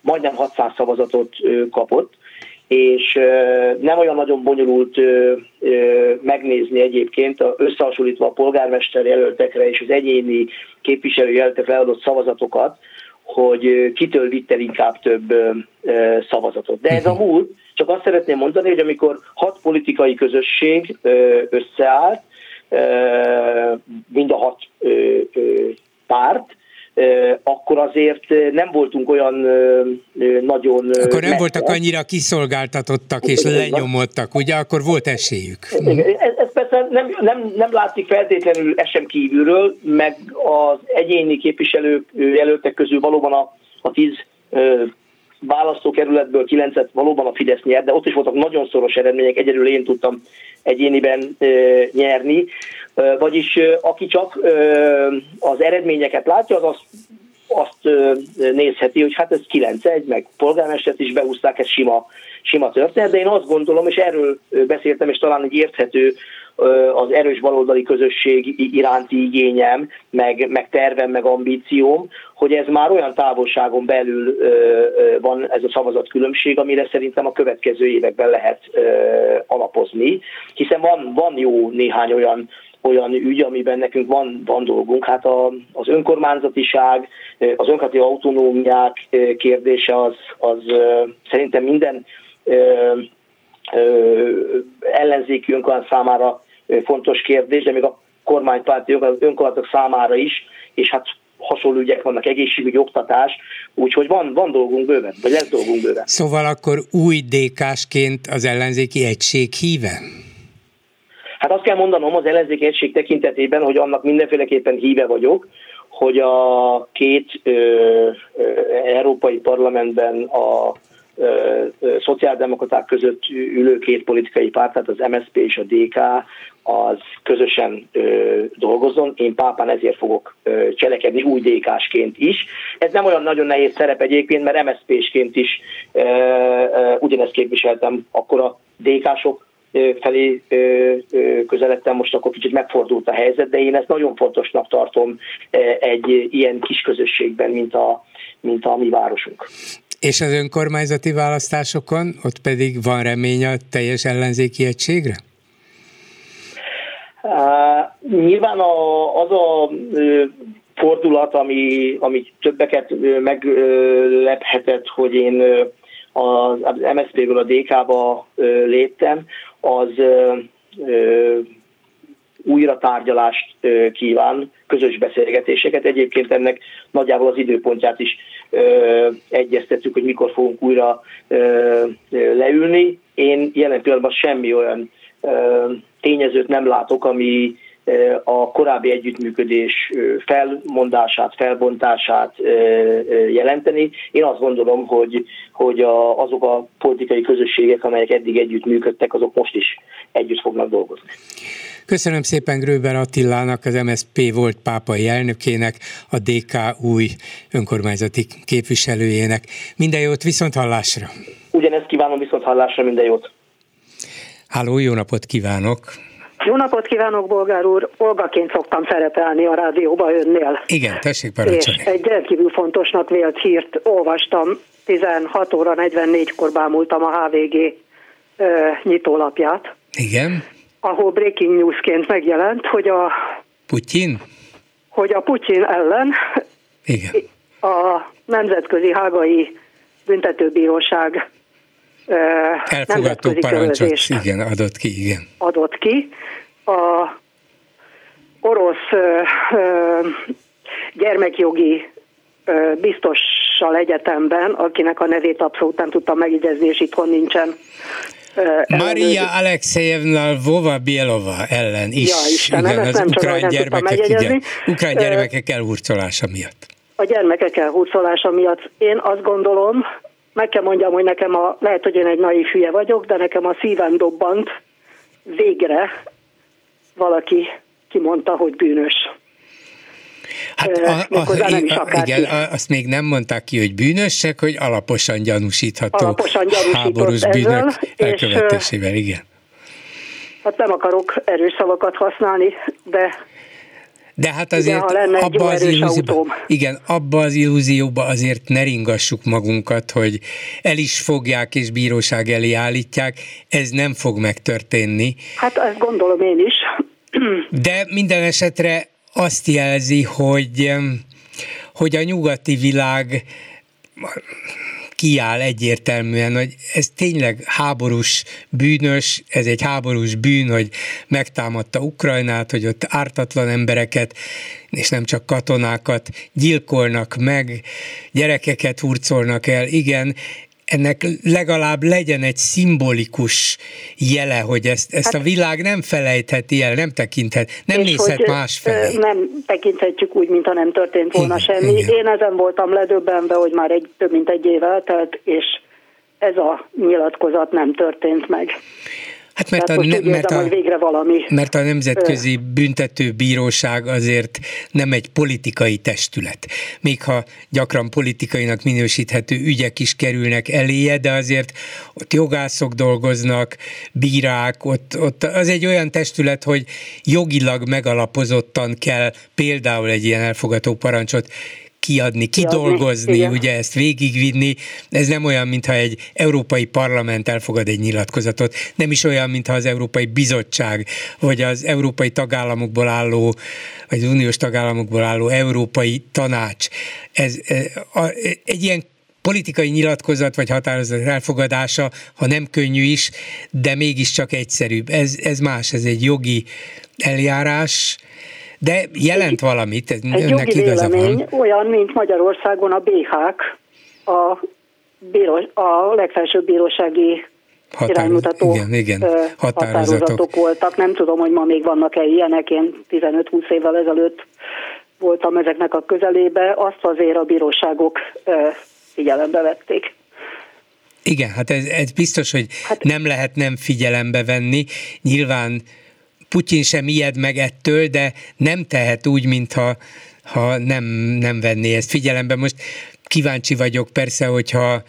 majdnem hatszáz szavazatot kapott, és nem olyan nagyon bonyolult megnézni egyébként, összehasonlítva a polgármester jelöltekre és az egyéni képviselő jelöltekre adott szavazatokat, hogy kitől vitt el inkább több szavazatot. De ez a múlt, csak azt szeretném mondani, hogy amikor hat politikai közösség összeállt, mind a hat párt, akkor azért nem voltunk olyan nagyon... Akkor nem voltak annyira kiszolgáltatottak és lenyomottak, ugye? Akkor volt esélyük. Ez, ez persze nem, nem, nem látszik feltétlenül, ez sem kívülről, meg az egyéni képviselők jelöltek közül valóban a, a tíz választókerületből kilencet valóban a Fidesz nyert, de ott is voltak nagyon szoros eredmények, egyedül én tudtam egyéniben nyerni. Vagyis aki csak az eredményeket látja, az azt, azt nézheti, hogy hát ez kilenc egy, meg polgármestert is behúzták, ez sima, sima történet, de én azt gondolom, és erről beszéltem, és talán egy érthető az erős baloldali közösség iránti igényem, meg, meg tervem, meg ambícióm, hogy ez már olyan távolságon belül van ez a szavazatkülönbség, amire szerintem a következő években lehet alapozni, hiszen van, van jó néhány olyan, olyan ügy, amiben nekünk van, van dolgunk. Hát a, az önkormányzatiság, az önkormányzati autonómiák kérdése az, az szerintem minden ellenzéki önkormányzat számára fontos kérdés, de még a kormánypárti önkormányzatok számára is, és hát hasonló ügyek vannak, egészségügy, oktatás, úgyhogy van, van dolgunk bőven, vagy lesz dolgunk bőven. Szóval akkor új dé ká-sként az ellenzéki egység híve? Hát azt kell mondanom az ellenzéki egység tekintetében, hogy annak mindenféleképpen híve vagyok, hogy a két ö, ö, európai parlamentben a szociáldemokraták között ülő két politikai párt, tehát az em es zé pé és a dé ká, az közösen dolgozzon. Én Pápán ezért fogok cselekedni új dé ká-sként is. Ez nem olyan nagyon nehéz szerep egyébként, mert em es zé pé-sként is ugyanezt képviseltem akkor a dé ká-sok felé közeledtem, most akkor kicsit megfordult a helyzet, de én ezt nagyon fontosnak tartom egy ilyen kis közösségben, mint a, mint a mi városunk. És az önkormányzati választásokon, ott pedig van remény a teljes ellenzéki egységre? Uh, nyilván a, az a uh, fordulat, ami, ami többeket uh, meglephetett, uh, hogy én uh, az, az em es zé pé-ből a dé ká-ba uh, léptem, az uh, uh, újra tárgyalást uh, kíván, közös beszélgetéseket. Egyébként ennek nagyjából az időpontját is ö, egyeztettük, hogy mikor fogunk újra ö, leülni. Én jelen pillanatban semmi olyan ö, tényezőt nem látok, ami ö, a korábbi együttműködés felmondását, felbontását ö, ö, jelenteni. Én azt gondolom, hogy, hogy a, azok a politikai közösségek, amelyek eddig együttműködtek, azok most is együtt fognak dolgozni. Köszönöm szépen Gröber Attilának, az em es zé pé volt pápai elnökének, a dé ká új önkormányzati képviselőjének. Minden jót, viszont hallásra! Ugyanezt kívánom, viszont hallásra, minden jót! Háló, jó napot kívánok! Jó napot kívánok, Bolgár úr! Olgaként szoktam szerepelni a rádióba önnél. Igen, tessék parancsolni. És egy rendkívül fontosnak vélt hírt olvastam, tizenhat óra negyvennégykor bámultam a há vé gé uh, nyitólapját. Igen. Ahol breaking newsként megjelent, hogy a Putyin, hogy a Putyin ellen igen. A nemzetközi Hágai Büntetőbíróság elfogadó parancsot igen, adott ki, igen. Adott ki a orosz ö, ö, gyermekjogi ö, biztos Kiskőrössal egyetemben, akinek a nevét abszolút nem tudtam megjegyezni, és itthon nincsen. Maria Alexeyevna Vova Bielova ellen is, ja, Istenem, igen, az ukrán gyermekek, igen, ukrán gyermekek elhurcolása miatt. A gyermekek elhurcolása miatt. Én azt gondolom, meg kell mondjam, hogy nekem a, lehet, hogy én egy naív hülye vagyok, de nekem a szívem dobbant, végre valaki kimondta, hogy bűnös. Hát a, a, a, a, igen, azt még nem mondták ki, hogy bűnösek, hogy alaposan gyanúsítható alaposan háborús bűnök elkövetésével, és, igen. Hát nem akarok erős szavakat használni, de... De hát azért abban az, illúzióba, igen, abba az illúzióba azért ne ringassuk magunkat, hogy el is fogják és bíróság elé állítják, ez nem fog megtörténni. Hát ezt gondolom én is. De minden esetre azt jelzi, hogy, hogy a nyugati világ kiáll egyértelműen, hogy ez tényleg háborús bűnös, ez egy háborús bűn, hogy megtámadta Ukrajnát, hogy ott ártatlan embereket, és nem csak katonákat gyilkolnak meg, gyerekeket hurcolnak el, igen, ennek legalább legyen egy szimbolikus jele, hogy ezt, ezt hát, a világ nem felejtheti el, nem tekinthet, nem nézhet másfelé. Nem tekinthetjük úgy, mintha nem történt volna igen, semmi. Igen. Én ezen voltam ledöbbenve, hogy már egy, több mint egy év eltelt, és ez a nyilatkozat nem történt meg. Hát mert, hát a, ne, mert, a, mert a Nemzetközi Büntetőbíróság azért nem egy politikai testület. Még ha gyakran politikainak minősíthető ügyek is kerülnek eléje, de azért ott jogászok dolgoznak, bírák, ott, ott az egy olyan testület, hogy jogilag megalapozottan kell például egy ilyen elfogadó parancsot kiadni, kidolgozni, kiadni, ugye ezt végigvinni. Ez nem olyan, mintha egy európai parlament elfogad egy nyilatkozatot. Nem is olyan, mintha az Európai Bizottság, vagy az európai tagállamokból álló, vagy az uniós tagállamokból álló európai tanács. Ez, egy ilyen politikai nyilatkozat, vagy határozat elfogadása, ha nem könnyű is, de mégiscsak egyszerűbb. Ez, ez más, ez egy jogi eljárás, de jelent valamit, ez önnek igaza van. Olyan, mint Magyarországon a bé há-k, a, bíró, a legfelsőbb bírósági Határoz, iránymutató igen, igen. Határozatok. határozatok voltak. Nem tudom, hogy ma még vannak-e ilyenek, én tizenöt-húsz évvel ezelőtt voltam ezeknek a közelébe, azt azért a bíróságok figyelembe vették. Igen, hát ez, ez biztos, hogy hát, nem lehet nem figyelembe venni. Nyilván Putyin sem ijed meg ettől, de nem tehet úgy, mintha ha nem, nem venné ezt figyelembe. Most kíváncsi vagyok persze, hogyha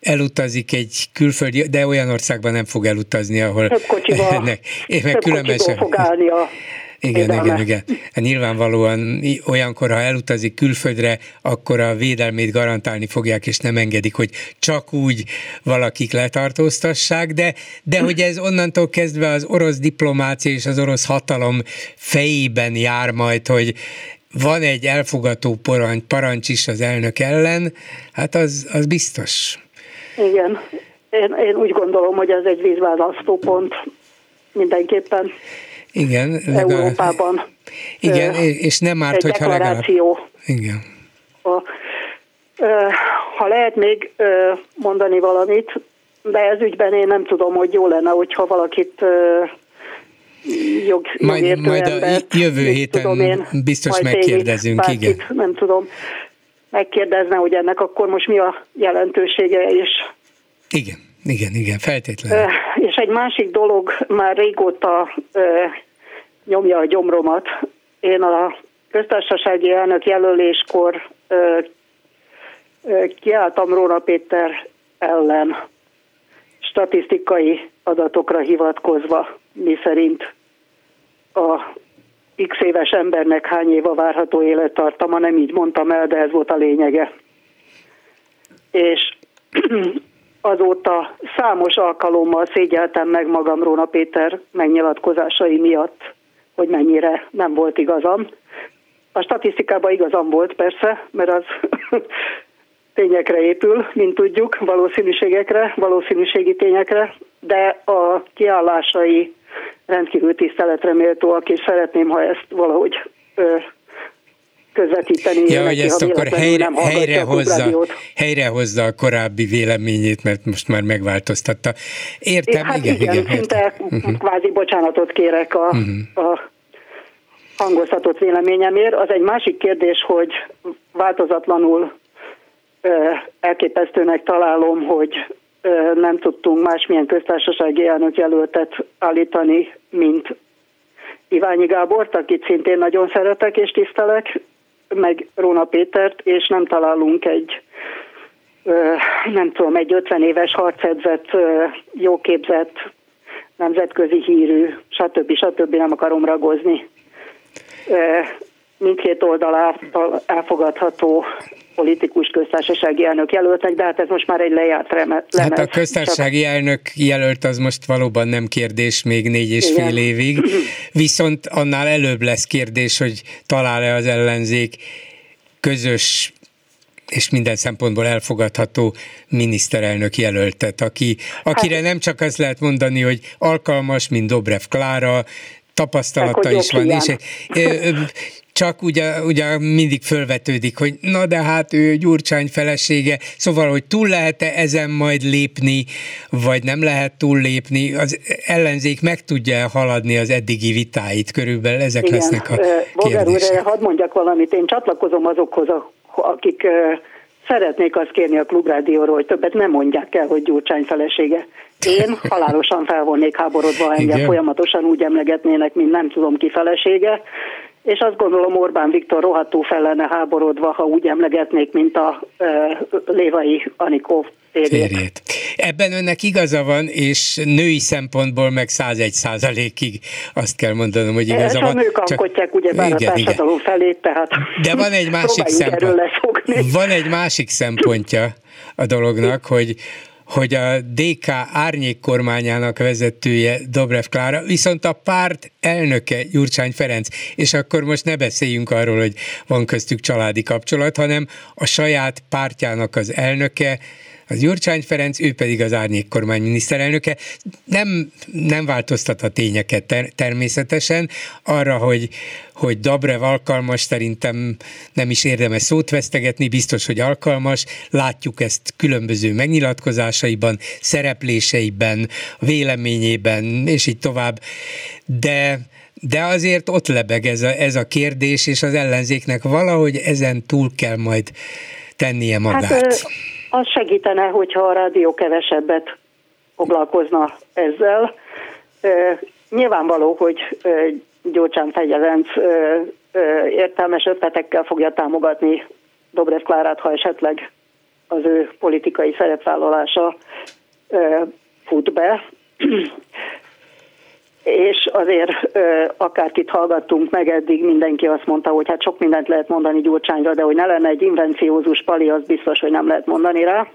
elutazik egy külföldi, de olyan országban nem fog elutazni, ahol... Több kocsival, ennek, több kocsiból fog állni a... Igen, védelme. igen, igen. Hát nyilvánvalóan olyankor, ha elutazik külföldre, akkor a védelmét garantálni fogják, és nem engedik, hogy csak úgy valakik letartóztassák, de, de hogy ez onnantól kezdve az orosz diplomácia és az orosz hatalom fejében jár majd, hogy van egy elfogadó parancs, parancs is az elnök ellen, hát az, az biztos. Igen. Én, én úgy gondolom, hogy ez egy vízválasztópont mindenképpen. Igen, Európában. Igen, ö, és nem árt, hogyha legalább... Igen. A, ö, ha lehet még ö, mondani valamit, de ez ügyben én nem tudom, hogy jó lenne, hogyha valakit ö, jog, majd, majd embert, a jövő héten én, biztos megkérdezünk, én, igen. Nem tudom, megkérdezne, hogy ennek akkor most mi a jelentősége, és... Igen. Igen, igen, feltétlenül. És egy másik dolog, már régóta ö, nyomja a gyomromat. Én a köztársasági elnök jelöléskor ö, ö, kiálltam Róna Péter ellen statisztikai adatokra hivatkozva, miszerint a x éves embernek hány év a várható élettartama, nem így mondtam el, de ez volt a lényege. És azóta számos alkalommal szégyeltem meg magam Róna Péter megnyilatkozásai miatt, hogy mennyire nem volt igazam. A statisztikában igazam volt persze, mert az tényekre épül, mint tudjuk, valószínűségekre, valószínűségi tényekre, de a kiállásai rendkívül tiszteletre méltóak, és szeretném, ha ezt valahogy ö, közvetíteni. Ja, hogy ezt akkor helyre, helyre, hozza, helyre hozza a korábbi véleményét, mert most már megváltoztatta. Értem, hát igen, igen. igen szinte uh-huh. kvázi bocsánatot kérek a, uh-huh. a hangoztatott véleményemért. Az egy másik kérdés, hogy változatlanul elképesztőnek találom, hogy nem tudtunk másmilyen köztársasági elnökjelöltet állítani, mint Iványi Gábort, akit szintén nagyon szeretek és tisztelek, meg Róna Pétert, és nem találunk egy, nem tudom, egy ötven éves harcedzett, jóképzett, nemzetközi hírű, stb. stb. Nem akarom ragozni. Mindkét oldal elfogadható politikus köztársasági elnök jelöltnek, de hát ez most már egy lejárt lemez. Hát a köztársasági elnök jelölt az most valóban nem kérdés még négy és igen. fél évig, viszont annál előbb lesz kérdés, hogy talál-e az ellenzék közös és minden szempontból elfogadható miniszterelnök jelöltet, aki, akire hát, nem csak azt lehet mondani, hogy alkalmas, mint Dobrev Klára, tapasztalata is van, és csak ugye, ugye mindig fölvetődik, hogy na de hát ő Gyurcsány felesége, szóval, hogy túl lehet-e ezen majd lépni, vagy nem lehet túl lépni, az ellenzék meg tudja haladni az eddigi vitáit, körülbelül ezek igen. lesznek a Bolgár kérdések. Úr, hadd mondjak valamit, én csatlakozom azokhoz, akik szeretnék azt kérni a Klubrádióról, hogy többet nem mondják el, hogy Gyurcsány felesége. Én halálosan felvonnék háborodva, engem igen. folyamatosan úgy emlegetnének, mint nem tudom ki felesége, és azt gondolom Orbán Viktor rohadtul fel lenne háborodva, ha úgy emlegetnék, mint a e, Lévai Anikó férjét. Ebben önnek igaza van, és női szempontból meg százegy százalékig azt kell mondanom, hogy igaza e, van. És a nők alkotják ugyebár a társadalom felét, tehát de van egy másik szempont. Van egy másik szempontja a dolognak, hogy hogy a dé ká árnyékkormányának vezetője Dobrev Klára, viszont a párt elnöke Gyurcsány Ferenc, és akkor most ne beszéljünk arról, hogy van köztük családi kapcsolat, hanem a saját pártjának az elnöke, az Gyurcsány Ferenc, ő pedig az árnyékkormány miniszterelnöke. Nem, nem változtat a tényeket ter- természetesen. Arra, hogy, hogy Dobrev alkalmas, szerintem nem is érdemes szót vesztegetni, biztos, hogy alkalmas. Látjuk ezt különböző megnyilatkozásaiban, szerepléseiben, véleményében, és így tovább. De... De azért ott lebeg ez a, ez a kérdés, és az ellenzéknek valahogy ezen túl kell majd tennie magát. Hát az segítene, hogyha a rádió kevesebbet foglalkozna ezzel. Nyilvánvaló, hogy Gyurcsány Ferenc értelmes ötletekkel fogja támogatni Dobrev Klárát, ha esetleg az ő politikai szerepvállalása fut be. És azért akárkit hallgattunk meg eddig, mindenki azt mondta, hogy hát sok mindent lehet mondani Gyurcsányra, de hogy ne lenne egy invenciózus pali, az biztos, hogy nem lehet mondani rá.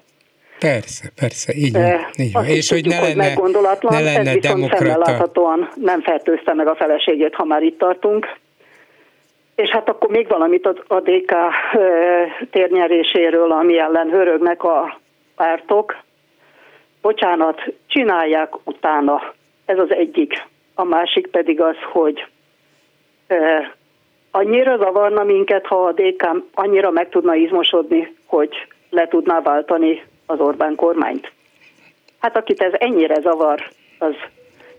Persze, persze, így van. Így van. És hogy tudjuk, ne lenne, ne lenne ez viszont demokrata. Szemmel láthatóan nem fertőzte meg a feleségét, ha már itt tartunk. És hát akkor még valamit a dé ká térnyeréséről, ami ellen hörögnek a pártok. Bocsánat, csinálják utána. Ez az egyik. A másik pedig az, hogy eh, annyira zavarna minket, ha a dé ká annyira meg tudna izmosodni, hogy le tudná váltani az Orbán kormányt. Hát akit ez ennyire zavar, az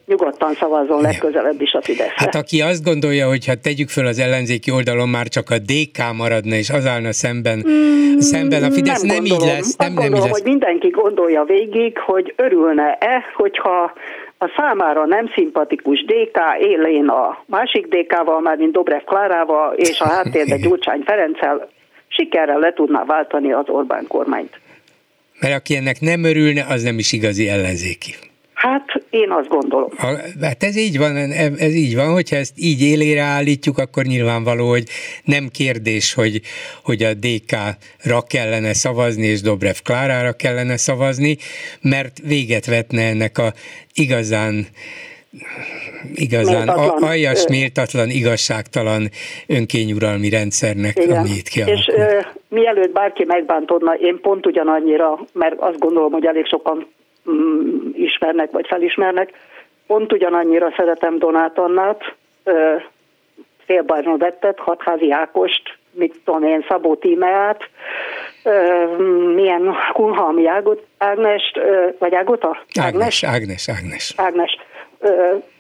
nyugodtan szavazzon legközelebb is a Fideszre. Hát aki azt gondolja, hogy ha tegyük föl az ellenzéki oldalon, már csak a dé ká maradna, és az állna szemben, mm, szemben a Fidesz, nem, nem így lesz. Nem, nem gondolom, így lesz. Hogy mindenki gondolja végig, hogy örülne-e, hogyha a számára nem szimpatikus dé ká élén a másik dé ká-val, már mint Dobrev Klárával, és a háttérben Gyurcsány Ferenccel sikerrel le tudná váltani az Orbán kormányt. Mert aki ennek nem örülne, az nem is igazi ellenzéki. Hát én azt gondolom. Hát ez így van, ez így van, hogyha ezt így élére állítjuk, akkor nyilvánvaló, hogy nem kérdés, hogy, hogy a dé ká-ra kellene szavazni, és Dobrev Klárára kellene szavazni, mert véget vetne ennek a igazán, igazán méltatlan, aljas, ö... méltatlan, igazságtalan önkényuralmi rendszernek, igen. ami itt kialakul. És ö, mielőtt bárki megbántódna, én pont ugyanannyira, mert azt gondolom, hogy elég sokan ismernek, vagy felismernek. Pont ugyanannyira szeretem Donát Annát, Félbarna Bettet, Hatházi Ákost, mit tudom én, Szabó Tímeát, milyen Kunhalmi Ágnest, vagy Ágota? Ágnes, Ágnes, Ágnes. Ágnes.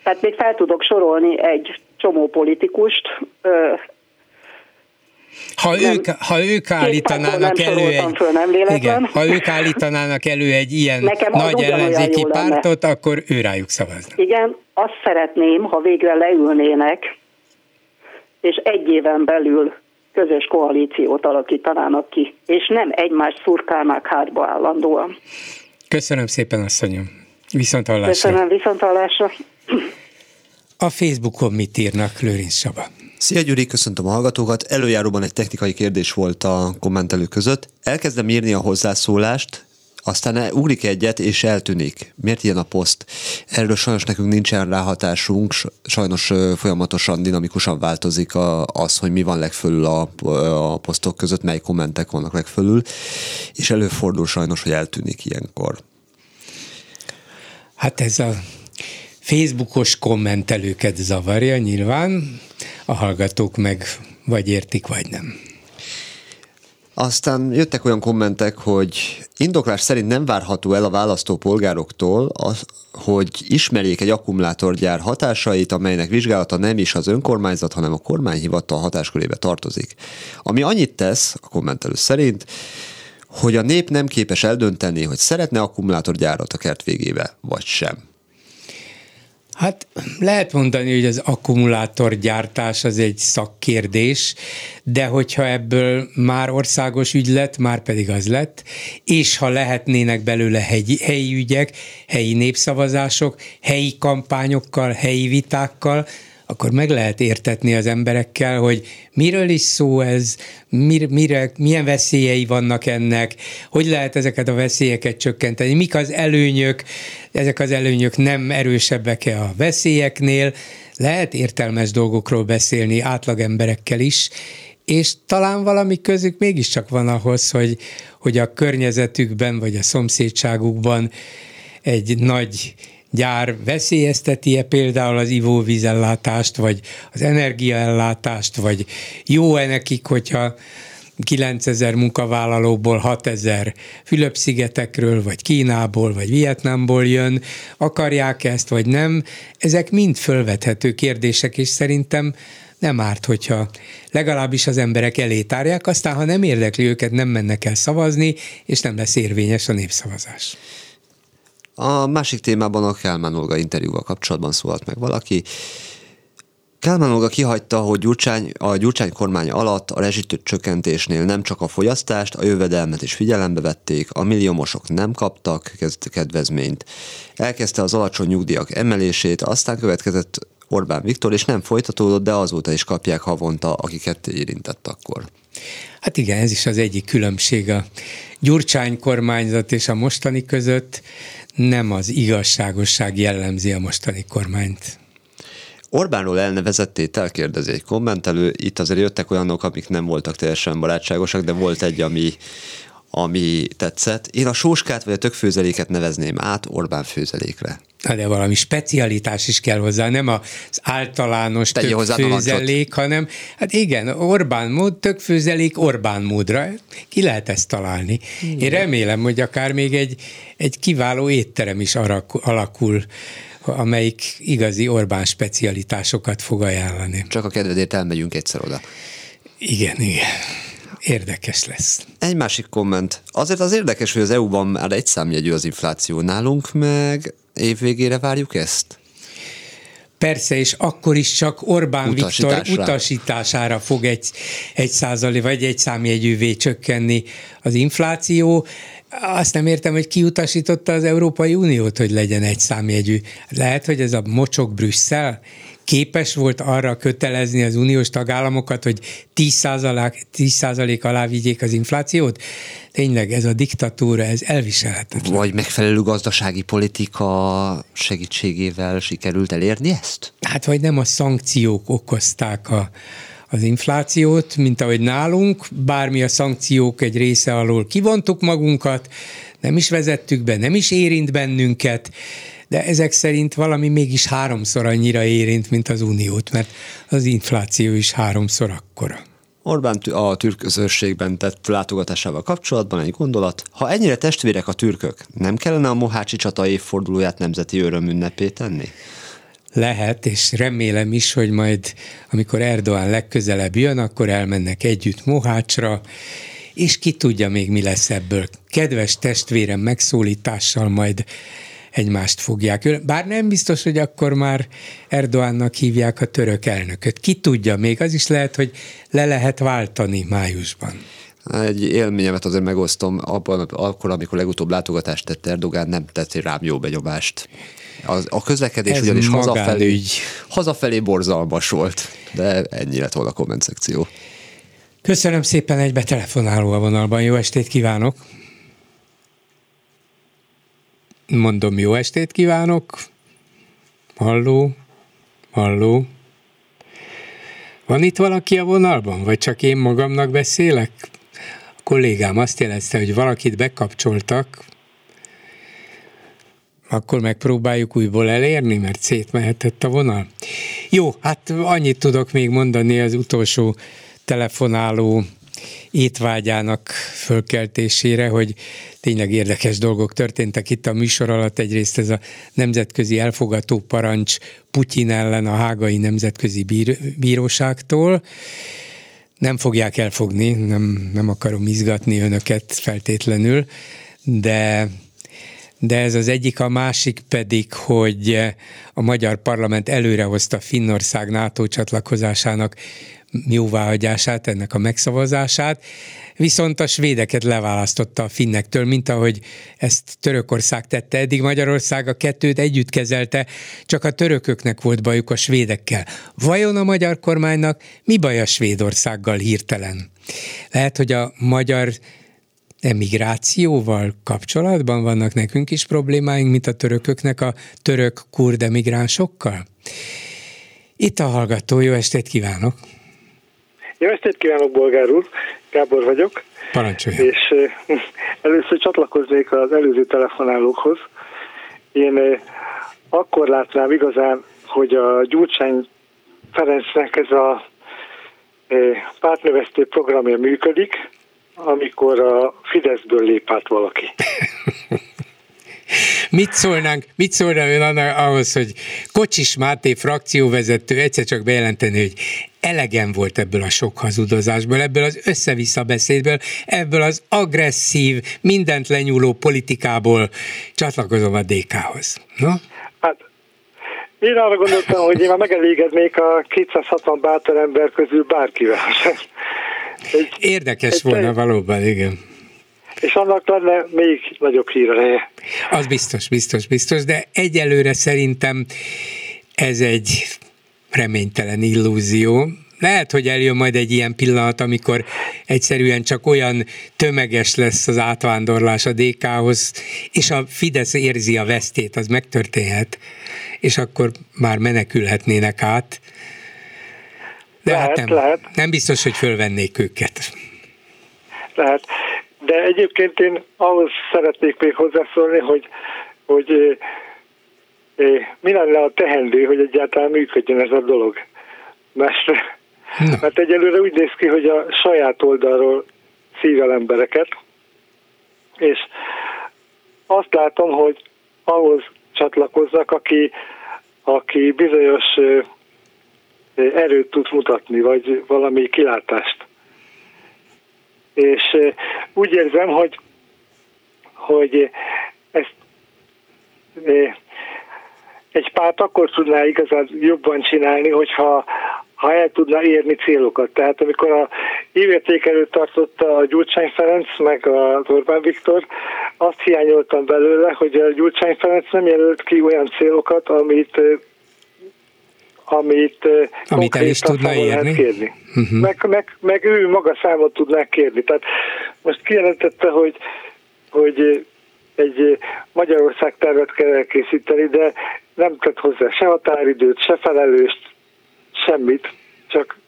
Tehát még fel tudok sorolni egy csomó politikust. Ha nem, ők, ha ők állítanának elő egy, föl, igen, ha ők állítanának elő egy ilyen nekem nagy ellenzéki pártot, lenne. Akkor ő rájuk szavazna. Igen, azt szeretném, ha végre leülnének, és egy éven belül közös koalíciót alakítanának ki, és nem egymást szurkálnák hátba állandóan. Köszönöm szépen, asszonyom. Viszont hallásra. Köszönöm, viszont hallásra. A Facebookon mit írnak, Lőrinc Saba? Szia Gyuri, köszöntöm a hallgatókat. Előjáróban egy technikai kérdés volt a kommentelők között. Elkezdem írni a hozzászólást, aztán ugrik egyet és eltűnik. Miért ilyen a poszt? Erről sajnos nekünk nincsen ráhatásunk, sajnos folyamatosan, dinamikusan változik az, hogy mi van legfölül a, a posztok között, mely kommentek vannak legfölül, és előfordul sajnos, hogy eltűnik ilyenkor. Hát ez a Facebookos kommentelőket zavarja nyilván, a hallgatók meg vagy értik, vagy nem. Aztán jöttek olyan kommentek, hogy indoklás szerint nem várható el a választópolgároktól, hogy ismerjék egy akkumulátorgyár hatásait, amelynek vizsgálata nem is az önkormányzat, hanem a kormányhivatal hatáskörébe tartozik. Ami annyit tesz, a kommentelő szerint, hogy a nép nem képes eldönteni, hogy szeretne akkumulátorgyárat a kert végébe, vagy sem. Hát lehet mondani, hogy az akkumulátorgyártás az egy szakkérdés, de hogyha ebből már országos ügy lett, már pedig az lett, és ha lehetnének belőle helyi, helyi ügyek, helyi népszavazások, helyi kampányokkal, helyi vitákkal, akkor meg lehet értetni az emberekkel, hogy miről is szó ez, mir, mire, milyen veszélyei vannak ennek, hogy lehet ezeket a veszélyeket csökkenteni, mik az előnyök, ezek az előnyök nem erősebbek-e a veszélyeknél, lehet értelmes dolgokról beszélni átlagemberekkel is, és talán valami közük mégiscsak van ahhoz, hogy, hogy a környezetükben vagy a szomszédságukban egy nagy gyár veszélyezteti-e például az ivóvízellátást, vagy az energiaellátást, vagy jó-e nekik, hogyha kilencezer munkavállalóból hatezer Fülöp-szigetekről, vagy Kínából, vagy Vietnámból jön, akarják ezt, vagy nem. Ezek mind fölvethető kérdések, és szerintem nem árt, hogyha legalábbis az emberek elé tárják, aztán ha nem érdekli őket, nem mennek el szavazni, és nem lesz érvényes a népszavazás. A másik témában a Kálmán Olga interjúval kapcsolatban szólalt meg valaki. Kálmán Olga kihagyta, hogy Gyurcsány, a Gyurcsány kormány alatt a rezsicsökkentésnél nem csak a fogyasztást, a jövedelmet is figyelembe vették, a milliómosok nem kaptak kedvezményt. Elkezdte az alacsony nyugdíjak emelését, aztán következett Orbán Viktor, és nem folytatódott, de azóta is kapják havonta, akiket érintett akkor. Hát igen, ez is az egyik különbség a Gyurcsány kormányzat és a mostani között. Nem az igazságosság jellemzi a mostani kormányt. Orbánról elnevezetté elkérdezi egy kommentelő. Itt azért jöttek olyanok, amik nem voltak teljesen barátságosak, de volt egy, ami, ami tetszett. Én a sóskát vagy a tökfőzeléket nevezném át Orbán főzelékre. De valami specialitás is kell hozzá, nem az általános tökfőzelék, hanem, hát igen, Orbán mód, tökfőzelék Orbán módra. Ki lehet ezt találni? Igen. Én remélem, hogy akár még egy, egy kiváló étterem is alakul, amelyik igazi Orbán specialitásokat fog ajánlani. Csak a kedvedért elmegyünk egyszer oda. Igen, igen. Érdekes lesz. Egy másik komment. Azért az érdekes, hogy az é u-ban már egy számjegyű az infláció, nálunk meg évvégére várjuk ezt? Persze, és akkor is csak Orbán Viktor utasítására fog egy, egy százalék vagy egy számjegyűvé csökkenni az infláció. Azt nem értem, hogy ki utasította az Európai Uniót, hogy legyen egy számjegyű. Lehet, hogy ez a mocsok Brüsszel képes volt arra kötelezni az uniós tagállamokat, hogy tíz százalék alá vigyék az inflációt? Tényleg ez a diktatúra, ez elviselhetetlen. Vagy megfelelő gazdasági politika segítségével sikerült elérni ezt? Hát, vagy nem a szankciók okozták a, az inflációt, mint ahogy nálunk, bármi a szankciók egy része alól kivontuk magunkat, nem is vezettük be, nem is érint bennünket, de ezek szerint valami mégis háromszor annyira érint, mint az uniót, mert az infláció is háromszor akkora. Orbán a türközőségben tett látogatásával kapcsolatban egy gondolat. Ha ennyire testvérek a türkök, nem kellene a mohácsi csata évfordulóját nemzeti örömünnepé tenni? Lehet, és remélem is, hogy majd, amikor Erdoğan legközelebb jön, akkor elmennek együtt Mohácsra, és ki tudja még, mi lesz ebből. Kedves testvérem megszólítással majd egymást fogják. Bár nem biztos, hogy akkor már Erdoğannak hívják a török elnököt. Ki tudja még, az is lehet, hogy le lehet váltani májusban. Egy élményemet azért megosztom, abban, akkor, amikor legutóbb látogatást tett Erdoğan, nem tett rám jó benyomást. Az, a közlekedés ez ugyanis hazafelé, hazafelé borzalmas volt, de ennyi lett volna a komment szekció. Köszönöm szépen, egy betelefonáló a vonalban. Jó estét kívánok! Mondom, jó estét kívánok! Halló? Halló? Van itt valaki a vonalban? Vagy csak én magamnak beszélek? A kollégám azt jelezte, hogy valakit bekapcsoltak. Akkor megpróbáljuk újból elérni, mert szétmehetett a vonal. Jó, hát annyit tudok még mondani az utolsó telefonáló étvágyának fölkeltésére, hogy tényleg érdekes dolgok történtek itt a műsor alatt. Egyrészt ez a nemzetközi elfogató parancs Putyin ellen a Hágai Nemzetközi Bíróságtól. Nem fogják elfogni, nem, nem akarom izgatni önöket feltétlenül, de... de ez az egyik, a másik pedig, hogy a magyar parlament előrehozta Finnország NATO csatlakozásának jóváhagyását, ennek a megszavazását, viszont a svédeket leválasztotta a finnektől, mint ahogy ezt Törökország tette. Eddig Magyarország a kettőt együtt kezelte, csak a törököknek volt bajuk a svédekkel. Vajon a magyar kormánynak mi baj a Svédországgal hirtelen? Lehet, hogy a magyar emigrációval kapcsolatban vannak nekünk is problémáink, mint a törököknek a török-kurd emigránsokkal? Itt a hallgató, jó estét kívánok! Jó estét kívánok, Bolgár úr! Gábor vagyok. Parancsoljon! És euh, először csatlakoznék az előző telefonálókhoz. Én euh, akkor látnám igazán, hogy a Gyurcsány Ferencnek ez a euh, pártnövesztő programja működik, amikor a Fideszből lép át valaki. Mit szólnánk, mit szólna ön ahhoz, hogy Kocsis Máté frakcióvezető egyszer csak bejelenteni, hogy elegem volt ebből a sok hazudozásból, ebből az össze-vissza beszédből, ebből az agresszív, mindent lenyúló politikából, csatlakozom a dé ká-hoz. No? Hát, én arra gondoltam, hogy én már megelégednék a kétszázhatvan bátor ember közül bárkivel. Egy, Érdekes egy, volna egy, valóban, igen. És annak lenne még nagyobb híreje. Az biztos, biztos, biztos, de egyelőre szerintem ez egy reménytelen illúzió. Lehet, hogy eljön majd egy ilyen pillanat, amikor egyszerűen csak olyan tömeges lesz az átvándorlás a dé ká-hoz, és a Fidesz érzi a vesztét, az megtörténhet, és akkor már menekülhetnének át. De lehet, hát nem, lehet. Nem biztos, hogy fölvennék őket. Lehet. De egyébként én ahhoz szeretnék még hozzászólni, hogy, hogy eh, eh, mi lenne a tehendő, hogy egyáltalán működjön ez a dolog. Mert, no. mert egyelőre úgy néz ki, hogy a saját oldalról szívvel embereket, és azt látom, hogy ahhoz csatlakoznak, aki, aki bizonyos erőt tud mutatni, vagy valami kilátást. És úgy érzem, hogy, hogy ezt egy párt akkor tudná igazán jobban csinálni, hogyha ha el tudná érni célokat. Tehát amikor a évérték előtt tartotta a Gyurcsány Ferenc, meg az Orbán Viktor, azt hiányoltam belőle, hogy a Gyurcsány Ferenc nem jelölt ki olyan célokat, amit amit, amit el is tudna érni. Kérni. Uh-huh. Meg, meg, meg ő maga számot tudnák kérni. Tehát most kijelentette, hogy, hogy egy Magyarország tervet kell elkészíteni, de nem tett hozzá se határidőt, se felelőst, semmit, csak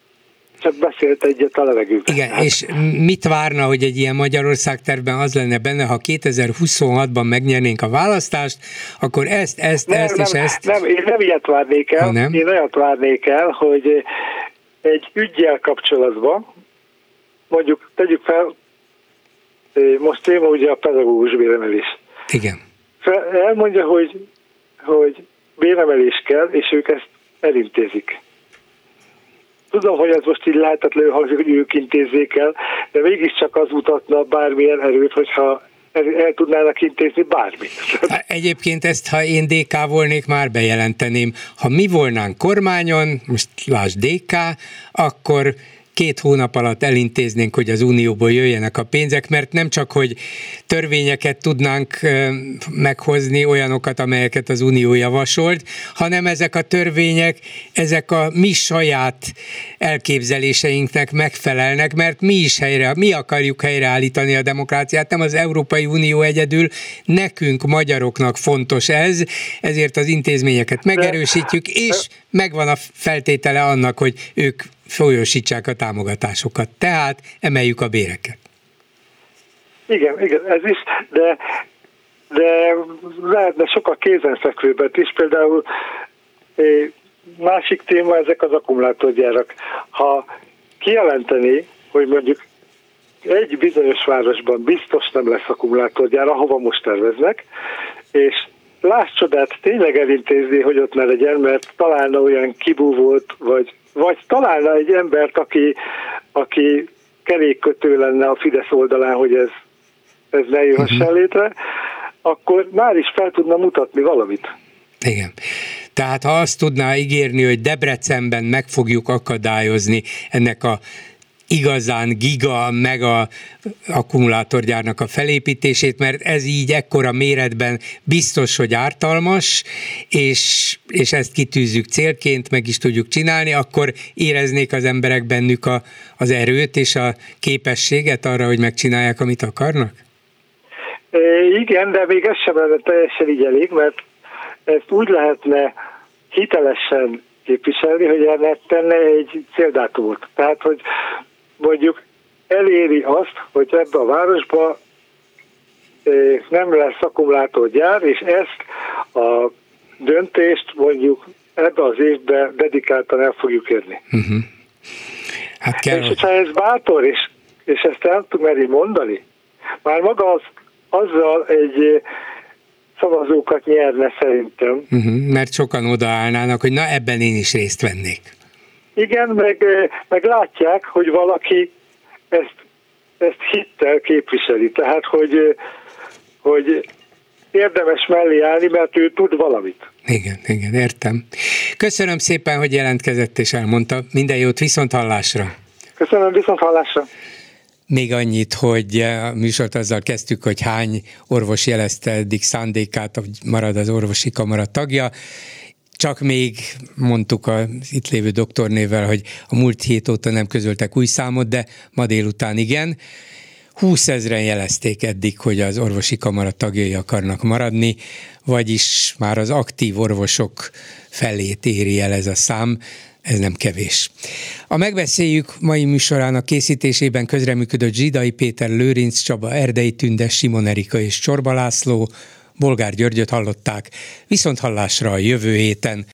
csak beszélt egyet a levegőben. Igen, és mit várna, hogy egy ilyen Magyarország tervben az lenne benne, ha kétezer-huszonhatban megnyernénk a választást, akkor ezt, ezt, nem, ezt nem, és ezt... Nem, én nem ilyet várnék el, én olyat várnék el, hogy egy üggyel kapcsolatban, mondjuk tegyük fel, most téma ugye a pedagógus béremelés. Igen. Elmondja, hogy, hogy béremelés kell, és ők ezt elintézik. Tudom, hogy ez most így láthatatlanul hangzik, hogy ők intézzék el, de mégiscsak az mutatna bármilyen erőt, hogyha el tudnának intézni bármit. Egyébként ezt, ha én dé ká volnék, már bejelenteném. Ha mi volnánk kormányon, most lásd dé ká, akkor két hónap alatt elintéznénk, hogy az unióból jöjjenek a pénzek, mert nem csak, hogy törvényeket tudnánk meghozni, olyanokat, amelyeket az unió javasolt, hanem ezek a törvények, ezek a mi saját elképzeléseinknek megfelelnek, mert mi is helyre, mi akarjuk helyreállítani a demokráciát, nem az Európai Unió egyedül, nekünk, magyaroknak fontos ez, ezért az intézményeket megerősítjük, és megvan a feltétele annak, hogy ők folyósítsák a támogatásokat. Tehát emeljük a béreket. Igen, igen, ez is, de, de lehetne sokkal kézenfekvőbbet is. Például másik téma ezek az akkumulátorgyárak. Ha kijelenteni, hogy mondjuk egy bizonyos városban biztos nem lesz akkumulátorgyár, ahova most terveznek, és lásd csodát, tényleg elintézni, hogy ott ne legyen, mert találna olyan kibúvót, vagy vagy találna egy embert, aki, aki kerékkötő lenne a Fidesz oldalán, hogy ez, ez ne jöhessen létre, akkor már is fel tudna mutatni valamit. Igen. Tehát ha azt tudná ígérni, hogy Debrecenben meg fogjuk akadályozni ennek a igazán giga, meg a akkumulátorgyárnak a felépítését, mert ez így ekkora méretben biztos, hogy ártalmas, és, és ezt kitűzzük célként, meg is tudjuk csinálni, akkor éreznék az emberek bennük a, az erőt és a képességet arra, hogy megcsinálják, amit akarnak? É, igen, de még ez sem lenne teljesen így elég, mert ezt úgy lehetne hitelesen képviselni, hogy ennek tenne egy céldátumot. Tehát, hogy mondjuk eléri azt, hogy ebbe a városba nem lesz akkumulátorgyár, és ezt a döntést mondjuk ebbe az évben dedikáltan el fogjuk érni. Uh-huh. Hát kell, és hogy... ha ez bátor, és, és ezt el tudjuk merni mondani, már maga az, azzal egy szavazókat nyerne szerintem. Uh-huh, mert sokan odaállnának, hogy na ebben én is részt vennék. Igen, meg, meg látják, hogy valaki ezt, ezt hittel képviseli. Tehát, hogy, hogy érdemes mellé állni, mert ő tud valamit. Igen, igen, értem. Köszönöm szépen, hogy jelentkezett és elmondta. Minden jót, viszont hallásra. Köszönöm, viszont hallásra. Még annyit, hogy a műsort azzal kezdtük, hogy hány orvos jelezte eddig szándékát, hogy marad az orvosi kamara tagja. Csak még mondtuk az itt lévő doktornével, hogy a múlt hét óta nem közöltek új számot, de ma délután igen. húszezren jelezték eddig, hogy az orvosi kamara tagjai akarnak maradni, vagyis már az aktív orvosok felét éri el ez a szám. Ez nem kevés. A Megbeszéljük mai műsorának készítésében közreműködött Zsidai Péter, Lőrinc Csaba, Erdei Tünde, Simon Erika és Csorba László, Bolgár Györgyöt hallották. Viszont hallásra a jövő héten.